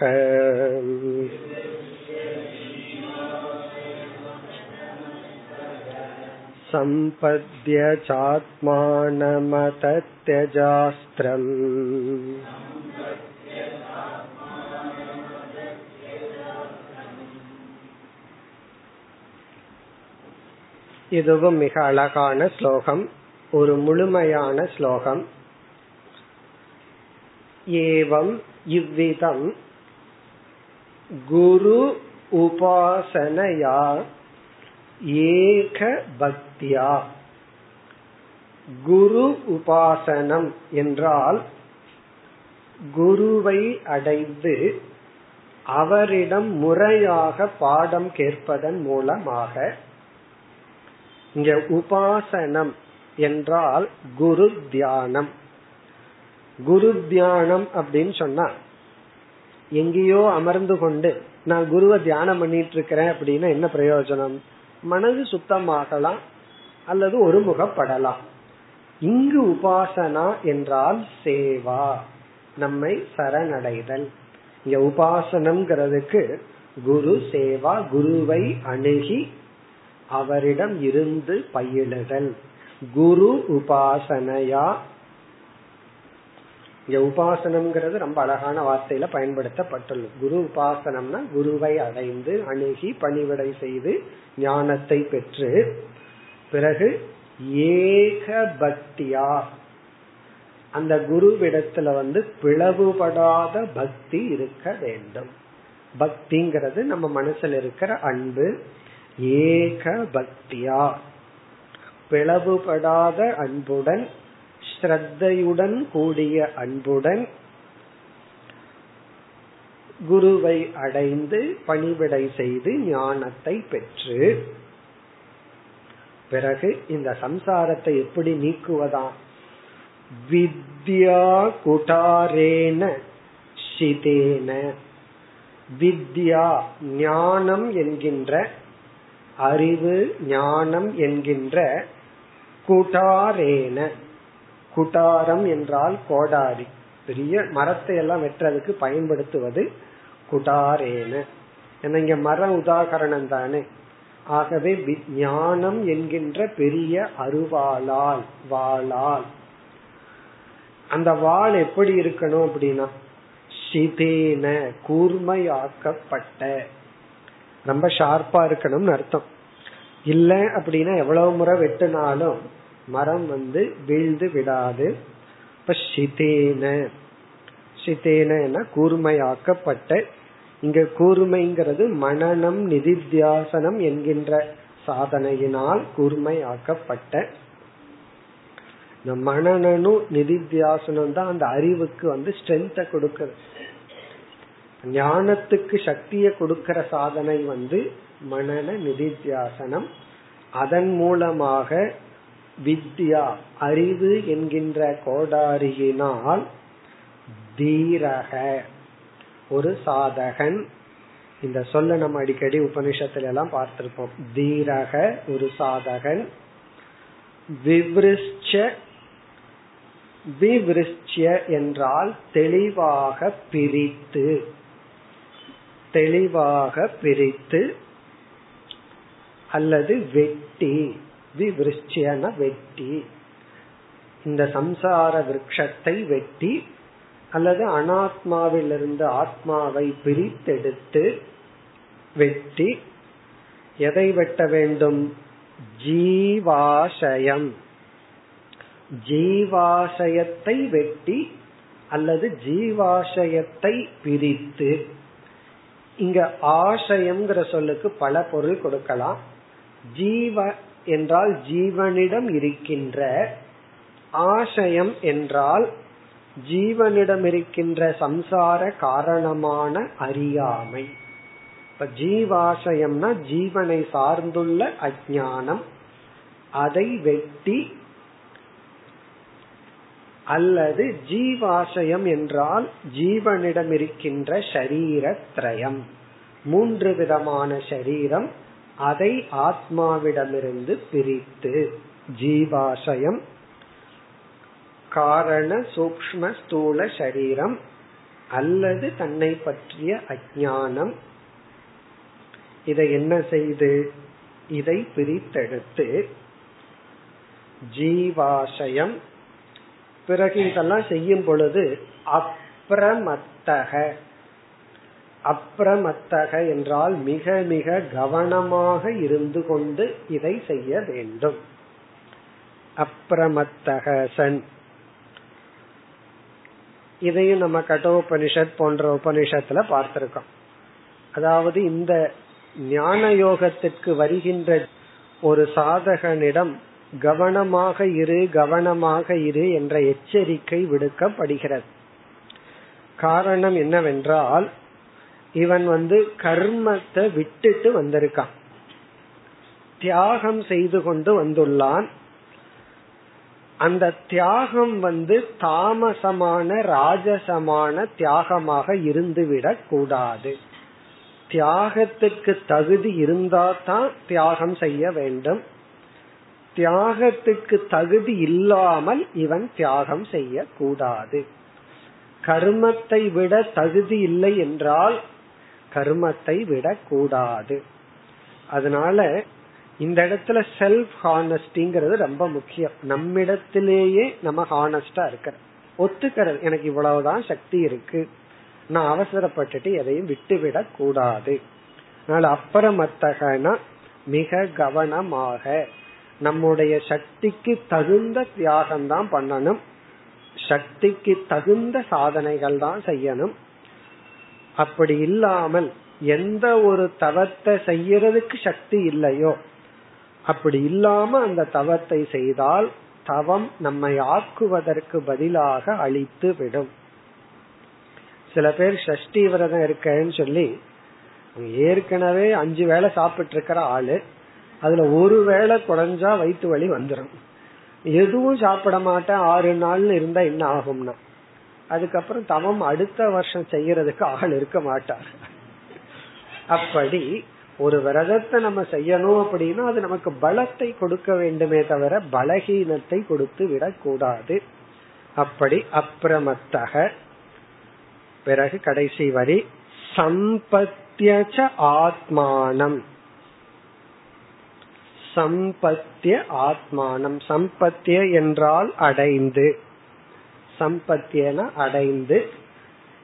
சம்பத்ய சாத்மானமத்யஜாஸ்த்ரம் இதுவும் மிக அழகான ஸ்லோகம், ஒரு முழுமையான ஸ்லோகம். ஏவம் இவ்விதம், குரு உபாசனையா ஏக பக்தியா. குரு உபாசனம் என்றால் குருவை அடைந்து அவரிடம் முறையாக பாடம் கேட்பதன் மூலமாக. இங்க உபாசனம் என்றால் குரு தியானம். குரு தியானம் அப்படின்னு சொன்னா எங்கேயோ அமர்ந்து கொண்டு நான் குருவை தியானம் பண்ணிட்டு இருக்கிறேன் அப்படின்னா என்ன பிரயோஜனம்? மனது சுத்தமாகலாம் அல்லது ஒருமுகப்படலாம். இங்கு உபாசனா என்றால் சேவா, நம்மை சரணடைதல். இங்க உபாசனம்ங்கிறதுக்கு குரு சேவா, குருவை அணுகி அவரிடம் இருந்து பயிலுதல், குரு உபாசனையா. இங்க உபாசனம்ங்கிறது ரொம்ப அழகான வார்த்தையில பயன்படுத்தப்பட்டுள்ளது. குரு உபாசனம்னா குருவை அடைந்து அணுகி பணிவிடை செய்து ஞானத்தை பெற்று, பிறகு ஏக பக்தியா, அந்த குருவிடத்துல பிளவுபடாத பக்தி இருக்க வேண்டும். பக்திங்கிறது நம்ம மனசுல இருக்கிற அன்பு. ஏக பக்தியா, பிளவுபடாத அன்புடன், ஸ்ரத்தையுடன் கூடிய அன்புடன் குருவை அடைந்து பணிவிடை செய்து ஞானத்தை பெற்று, பிறகு இந்த சம்சாரத்தை எப்படி நீக்குவதா, வித்யா குடாரேன சிதேன. வித்யா ஞானம் என்கின்ற அறிவு, ஞானம் என்கின்ற குடாரேன, குடாரம் என்றால் கோடாரி, பெரிய மரத்தை எல்லாம் வெட்டுறதுக்கு பயன்படுத்துவது குடாரேன. இங்க மரம் உதாகரணம் தானே. ஆகவே ஞானம் என்கின்ற பெரிய அருவாளால் வாளால், அந்த வாள் எப்படி இருக்கணும் அப்படின்னா சிதேன கூர்மையாக்கப்பட்ட, ரொம்ப ஷார்ப்பா இருக்கணும்னு அர்த்தம். இல்ல அப்படின்னா எவ்வளவு முறை வெட்டினாலும் மரம் வீழ்ந்து விடாது. கூர்மையாக்கப்பட்ட, இங்க கூர்மைங்கிறது மனனம் நிதித்தியாசனம் என்கின்ற சாதனையினால் கூர்மையாக்கப்பட்ட. இந்த மனனனும் நிதித்தியாசனம் தான் அந்த அறிவுக்கு ஸ்ட்ரென்த்தை கொடுக்குது. ஞானத்துக்கு சக்தியை கொடுக்கிற சாதனை மனன நிதித்தியாசனம். அதன் மூலமாக வித்யா அறிவு என்கின்ற கோடாரியினால் தீரக ஒரு சாதகன். இந்த சொல்ல நம்ம அடிக்கடி உபநிஷத்துல எல்லாம் பார்த்திருப்போம். தீரக ஒரு சாதகன். விவ்ருஷ்ய என்றால் தெளிவாக பிரித்து, தெளிவாக பிரித்து அல்லது வெட்டி. விவ்ருஷ்யன வெட்டி, இந்த சம்சார விருட்சத்தை வெட்டி அல்லது அனாத்மாவிலிருந்து ஆத்மாவை பிரித்தெடுத்து வெட்டி. எதை வெட்ட வேண்டும்? ஜீவாசயம், ஜீவாசயத்தை வெட்டி அல்லது ஜீவாசயத்தை பிரித்து. இங்க ஆசயம்ங்கிற சொல்லுக்கு பல பொருள் கொடுக்கலாம். ஜீவ என்றால் ஜீவனிடம் இருக்கின்ற, ஆசயம் என்றால் ஜீவனிடம் இருக்கின்ற சம்சார காரணமான அறியாமை. இப்ப ஜீவாசயம்னா ஜீவனை சார்ந்துள்ள அஜ்ஞானம். அதை வெட்டி அல்லது ஜீவாசயம் என்றால் ஜீவனிடம் இருக்கின்ற சரீரத்ரயம், மூன்று விதமான சரீரம், அதை ஆத்மாவிடமிருந்து பிரித்து ஜீவாசயம். காரண சூக்ஷ்ம ஸ்தூல சரீரம் அல்லது தன்னை பற்றிய அஜ்ஞானம், இதை என்ன செய்து இதை பிரித்தெடுத்து ஜீவாசயம். பிறகு இதெல்லாம் செய்யும் பொழுது அப்ரமத்தக, அப்ரமத்தக என்றால் மிக மிக கவனமாக இருந்து கொண்டு இதை செய்ய வேண்டும். அப்ரமத்தகசன். இதையும் நம்ம கடோபனிஷத் போன்ற உபனிஷத்துல பார்த்திருக்கோம். அதாவது இந்த ஞான யோகத்திற்கு வருகின்ற ஒரு சாதகனிடம் கவனமாக இரு கவனமாக இரு என்ற எச்சரிக்கை விடுக்கப்படுகிறது. காரணம் என்னவென்றால் இவன் கர்மத்தை விட்டுட்டு வந்திருக்கான், தியாகம் செய்து கொண்டு வந்துள்ளான். அந்த தியாகம் தாமசமான ராஜசமான தியாகமாக இருந்துவிடக் கூடாது. தியாகத்துக்கு தகுதி இருந்தால்தான் தியாகம் செய்ய வேண்டும். தியாகத்துக்கு தகுதி இல்லாமல் இவன் தியாகம் செய்ய கூடாது. கர்மத்தை விட தகுதி இல்லை என்றால் கர்மத்தை விட கூடாது. அதனால இந்த இடத்துல செல்ஃப் ஹானஸ்டிங்கிறது ரொம்ப முக்கியம். நம்மிடத்திலேயே நம்ம ஹானஸ்டா இருக்கிற, ஒத்துக்கிறது எனக்கு இவ்வளவுதான் சக்தி இருக்கு, நான் அவசரப்பட்டுட்டு எதையும் விட்டுவிட கூடாது. அதனால அப்புறமத்தகனா மிக கவனமாக நம்முடைய சக்திக்கு தகுந்த தியாகம் தான் பண்ணணும், சக்திக்கு தகுந்த சாதனைகள் தான் செய்யணும். அப்படி இல்லாமல் எந்த ஒரு தவத்தை செய்யறதுக்கு சக்தி இல்லையோ அப்படி இல்லாம அந்த தவத்தை செய்தால் தவம் நம்மை ஆக்குவதற்கு பதிலாக அழித்து விடும். சில பேர் ஷஷ்டி விரதம் இருக்கேன்னு சொல்லி ஏற்கனவே 5 வேளை சாப்பிட்டு இருக்கிற ஆளு, அதுல ஒரு வேளை குறைஞ்சா வயிற்று வலி வந்துடும். எதுவும் சாப்பிட மாட்டேன் 6 நாள்னு இருந்தா என்ன ஆகும்னா அதுக்கப்புறம் தவம் அடுத்த வருஷம் செய்யறதுக்கு ஆள் இருக்க மாட்டார். அப்படி ஒரு விரதத்தை நம்ம செய்யணும் அப்படின்னா அது நமக்கு பலத்தை கொடுக்க வேண்டுமே தவிர பலகீனத்தை கொடுத்து விடக்கூடாது. அப்படி அப்ரமத்தக. பிறகு கடைசி வரி சம்பத்யச ஆத்மானம். சம்பத்ய ஆத்மானம், சம்பத்ய என்றால் அடைந்து, சம்பத்தியன அடைந்து.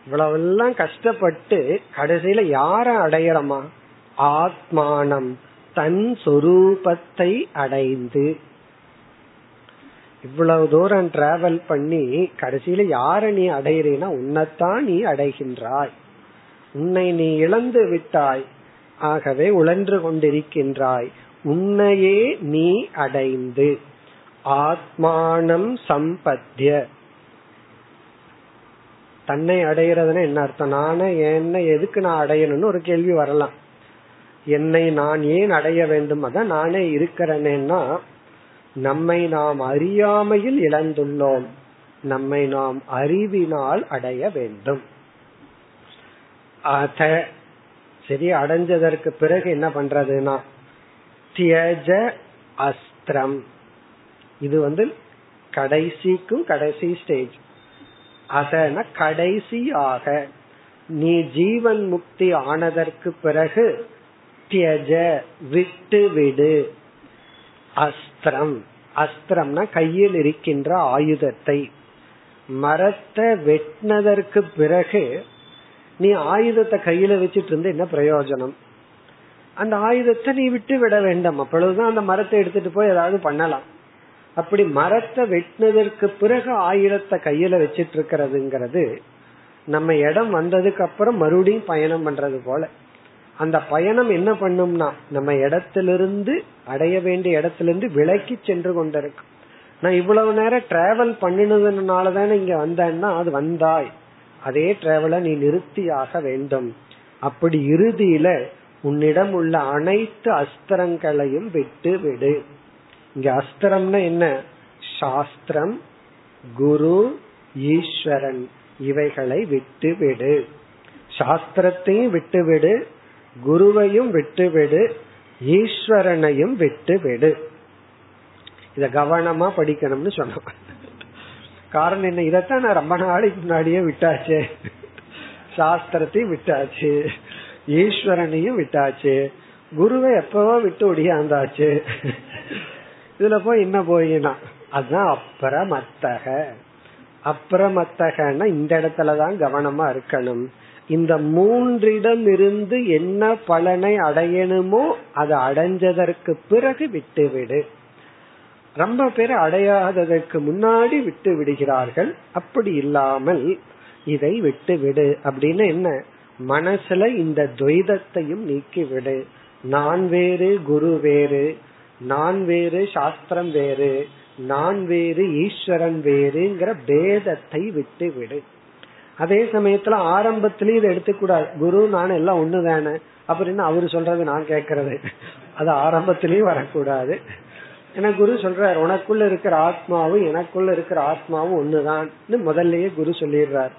இவ்வளவெல்லாம் கஷ்டப்பட்டு கடைசியில யார அடையறமா? ஆத்மானம், தன் சொரூபத்தை அடைந்து. இவ்வளவு தூரம் டிராவல் பண்ணி கடைசியில யார நீ அடையிறீனா உன்னைத்தான் நீ அடைகின்றாய், உன்னை நீ இழந்து விட்டாய், ஆகவே உழன்று கொண்டிருக்கின்றாய். உன்னையே நீ அடைந்து ஆத்மானம் சம்பத்ய. தன்னை அடையிறதுன்னா என்ன அர்த்தம்? நானே என்ன எதுக்கு நான் அடையணும்னு ஒரு கேள்வி வரலாம். என்னை நான் ஏன் அடைய வேண்டும்? அதான் நானே இருக்கிறேன்னா நம்மை நாம் அறியாமையில் இழந்துள்ளோம், நம்மை நாம் அறிவினால் அடைய வேண்டும். அத சரி அடைஞ்சதற்கு பிறகு என்ன பண்றதுன்னா தியஜ அஸ்திரம். இது கடைசிக்கும் கடைசி ஸ்டேஜ். அதன கடைசியாக நீ ஜீவன் முக்தி ஆனதற்கு பிறகு தியஜ விட்டு விடு அஸ்திரம். அஸ்திரம்னா கையில் இருக்கின்ற ஆயுதத்தை. மரத்தை வெட்டினதற்கு பிறகு நீ ஆயுதத்தை கையில வச்சிட்டு இருந்த என்ன பிரயோஜனம்? அந்த ஆயுதத்தை நீ விட்டு விட வேண்டும், அப்பொழுதுதான் அந்த மரத்தை எடுத்துட்டு போய் ஏதாவது பண்ணலாம். அப்படி மரத்தை வெட்டினதற்கு பிறகு ஆயுதத்தை கையில வச்சிட்டு இருக்கிறதுங்கிறது நம்ம இடம் வந்ததுக்கு அப்புறம் மறுபடியும் பயணம் பண்றது போல. அந்த பயணம் என்ன பண்ணும்னா நம்ம இடத்திலிருந்து அடைய வேண்டிய இடத்திலிருந்து விலக்கி சென்று கொண்டிருக்கும். நான் இவ்வளவு நேரம் டிராவல் பண்ணினதுனாலதானே இங்க வந்தேன்னா அது வந்தாய், அதே டிராவலை நீ நிறுத்தியாக வேண்டும். அப்படி இறுதியில உன்னிடம் உள்ள அனைத்து அஸ்திரங்களையும் விட்டு விடு. இங்க அஸ்திரம்னா என்ன? சாஸ்திரம், குரு, ஈஸ்வரன், இவைகளை விட்டு விடு. சாஸ்திரத்தையும் விட்டுவிடு, குருவையும் விட்டுவிடு, ஈஸ்வரனையும் விட்டுவிடு. இத கவனமா படிக்கணும்னு சொன்ன காரணம் என்ன? இதத்தான் நான் ரொம்ப நாளைக்கு முன்னாடியே விட்டாச்சு. சாஸ்திரத்தையும் விட்டாச்சு, ஈஸ்வரனையும் விட்டாச்சு, குருவை எப்பவோ விட்டு ஒடியாந்தாச்சு. இதுல போய் என்ன போயினா அதுதான் அப்புறமத்தக. அப்புறமத்தகன்னா இந்த இடத்துலதான் கவனமா இருக்கணும். இந்த மூன்றிடம் இருந்து என்ன பலனை அடையணுமோ அதை அடைஞ்சதற்கு பிறகு விட்டு விடு. ரொம்ப பேர் அடையாததற்கு முன்னாடி விட்டு விடுகிறார்கள். அப்படி இல்லாமல் இதை விட்டு விடு அப்படின்னு என்ன? மனசுல இந்த துவைதத்தையும் நீக்கிவிடு. நான் வேறு, குரு வேறு, நான் வேறு, சாஸ்திரம் வேறு, நான் வேறு, ஈஸ்வரன் வேறுங்கிற பேதத்தை விட்டு விடு. அதே சமயத்துல ஆரம்பத்திலயும் இதை எடுத்துக்கூடாது. குரு நான் எல்லாம் ஒண்ணுதானே, அப்படின்னு அவரு சொல்றது நான் கேட்கறது, அது ஆரம்பத்திலயும் வரக்கூடாது. ஏன்னா குரு சொல்றாரு உனக்குள்ள இருக்கிற ஆத்மாவும் எனக்குள்ள இருக்கிற ஆத்மாவும் ஒண்ணுதான் முதல்லயே குரு சொல்லிடுறாரு.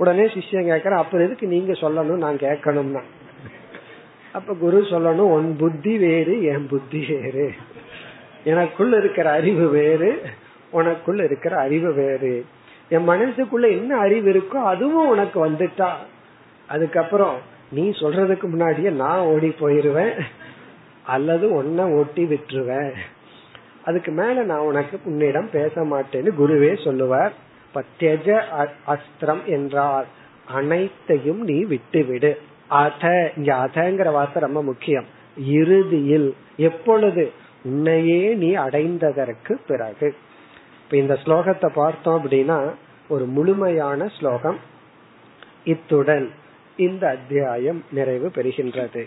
உடனே சிஷ்யன் கேக்குற அப்புறம் எதுக்கு நீங்க சொல்லணும் நான் கேட்கணும்னா? அப்ப குரு சொல்லணும் உன் புத்தி வேறு என் புத்தி வேறு, எனக்குள்ள இருக்கிற அறிவு வேறு உனக்குள்ள இருக்கிற அறிவு வேறு, என் மனசுக்குள்ள என்ன அறிவு இருக்கோ அதுவும் உனக்கு வந்துட்டா அதுக்கப்புறம் நீ சொல்றதுக்கு முன்னாடியே நான் ஓடி போயிருவேன் அல்லது உன்னை ஓட்டி விட்டுருவேன், அதுக்கு மேல நான் உனக்கு உன்னிடம் பேச மாட்டேன்னு குருவே சொல்லுவார். பத்யஜ அஸ்திரம் என்றால் அனைத்தையும் நீ விட்டுவிடு. அத இங்க அதங்கிற வார்த்தை ரொம்ப முக்கியம். இறுதியில் எப்பொழுது? உன்னையே நீ அடைந்ததற்கு பிறகு. இப்ப இந்த ஸ்லோகத்தை பார்த்தோம் அப்படின்னா ஒரு முழுமையான ஸ்லோகம். இத்துடன் இந்த அத்தியாயம் நிறைவு பெறுகின்றது.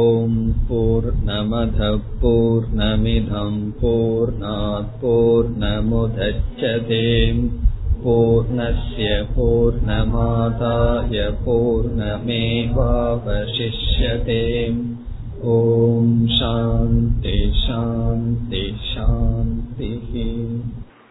ஓம் பூர்ணமதః பூர்ணமிதம் பூர்ணாத் பூர்ணமுதச்யதே பூர்ணஸ்ய பூர்ணமாதாய பூர்ணமேவாவசிஷ்யதே. ஓம் சாந்தி சாந்தி சாந்தி.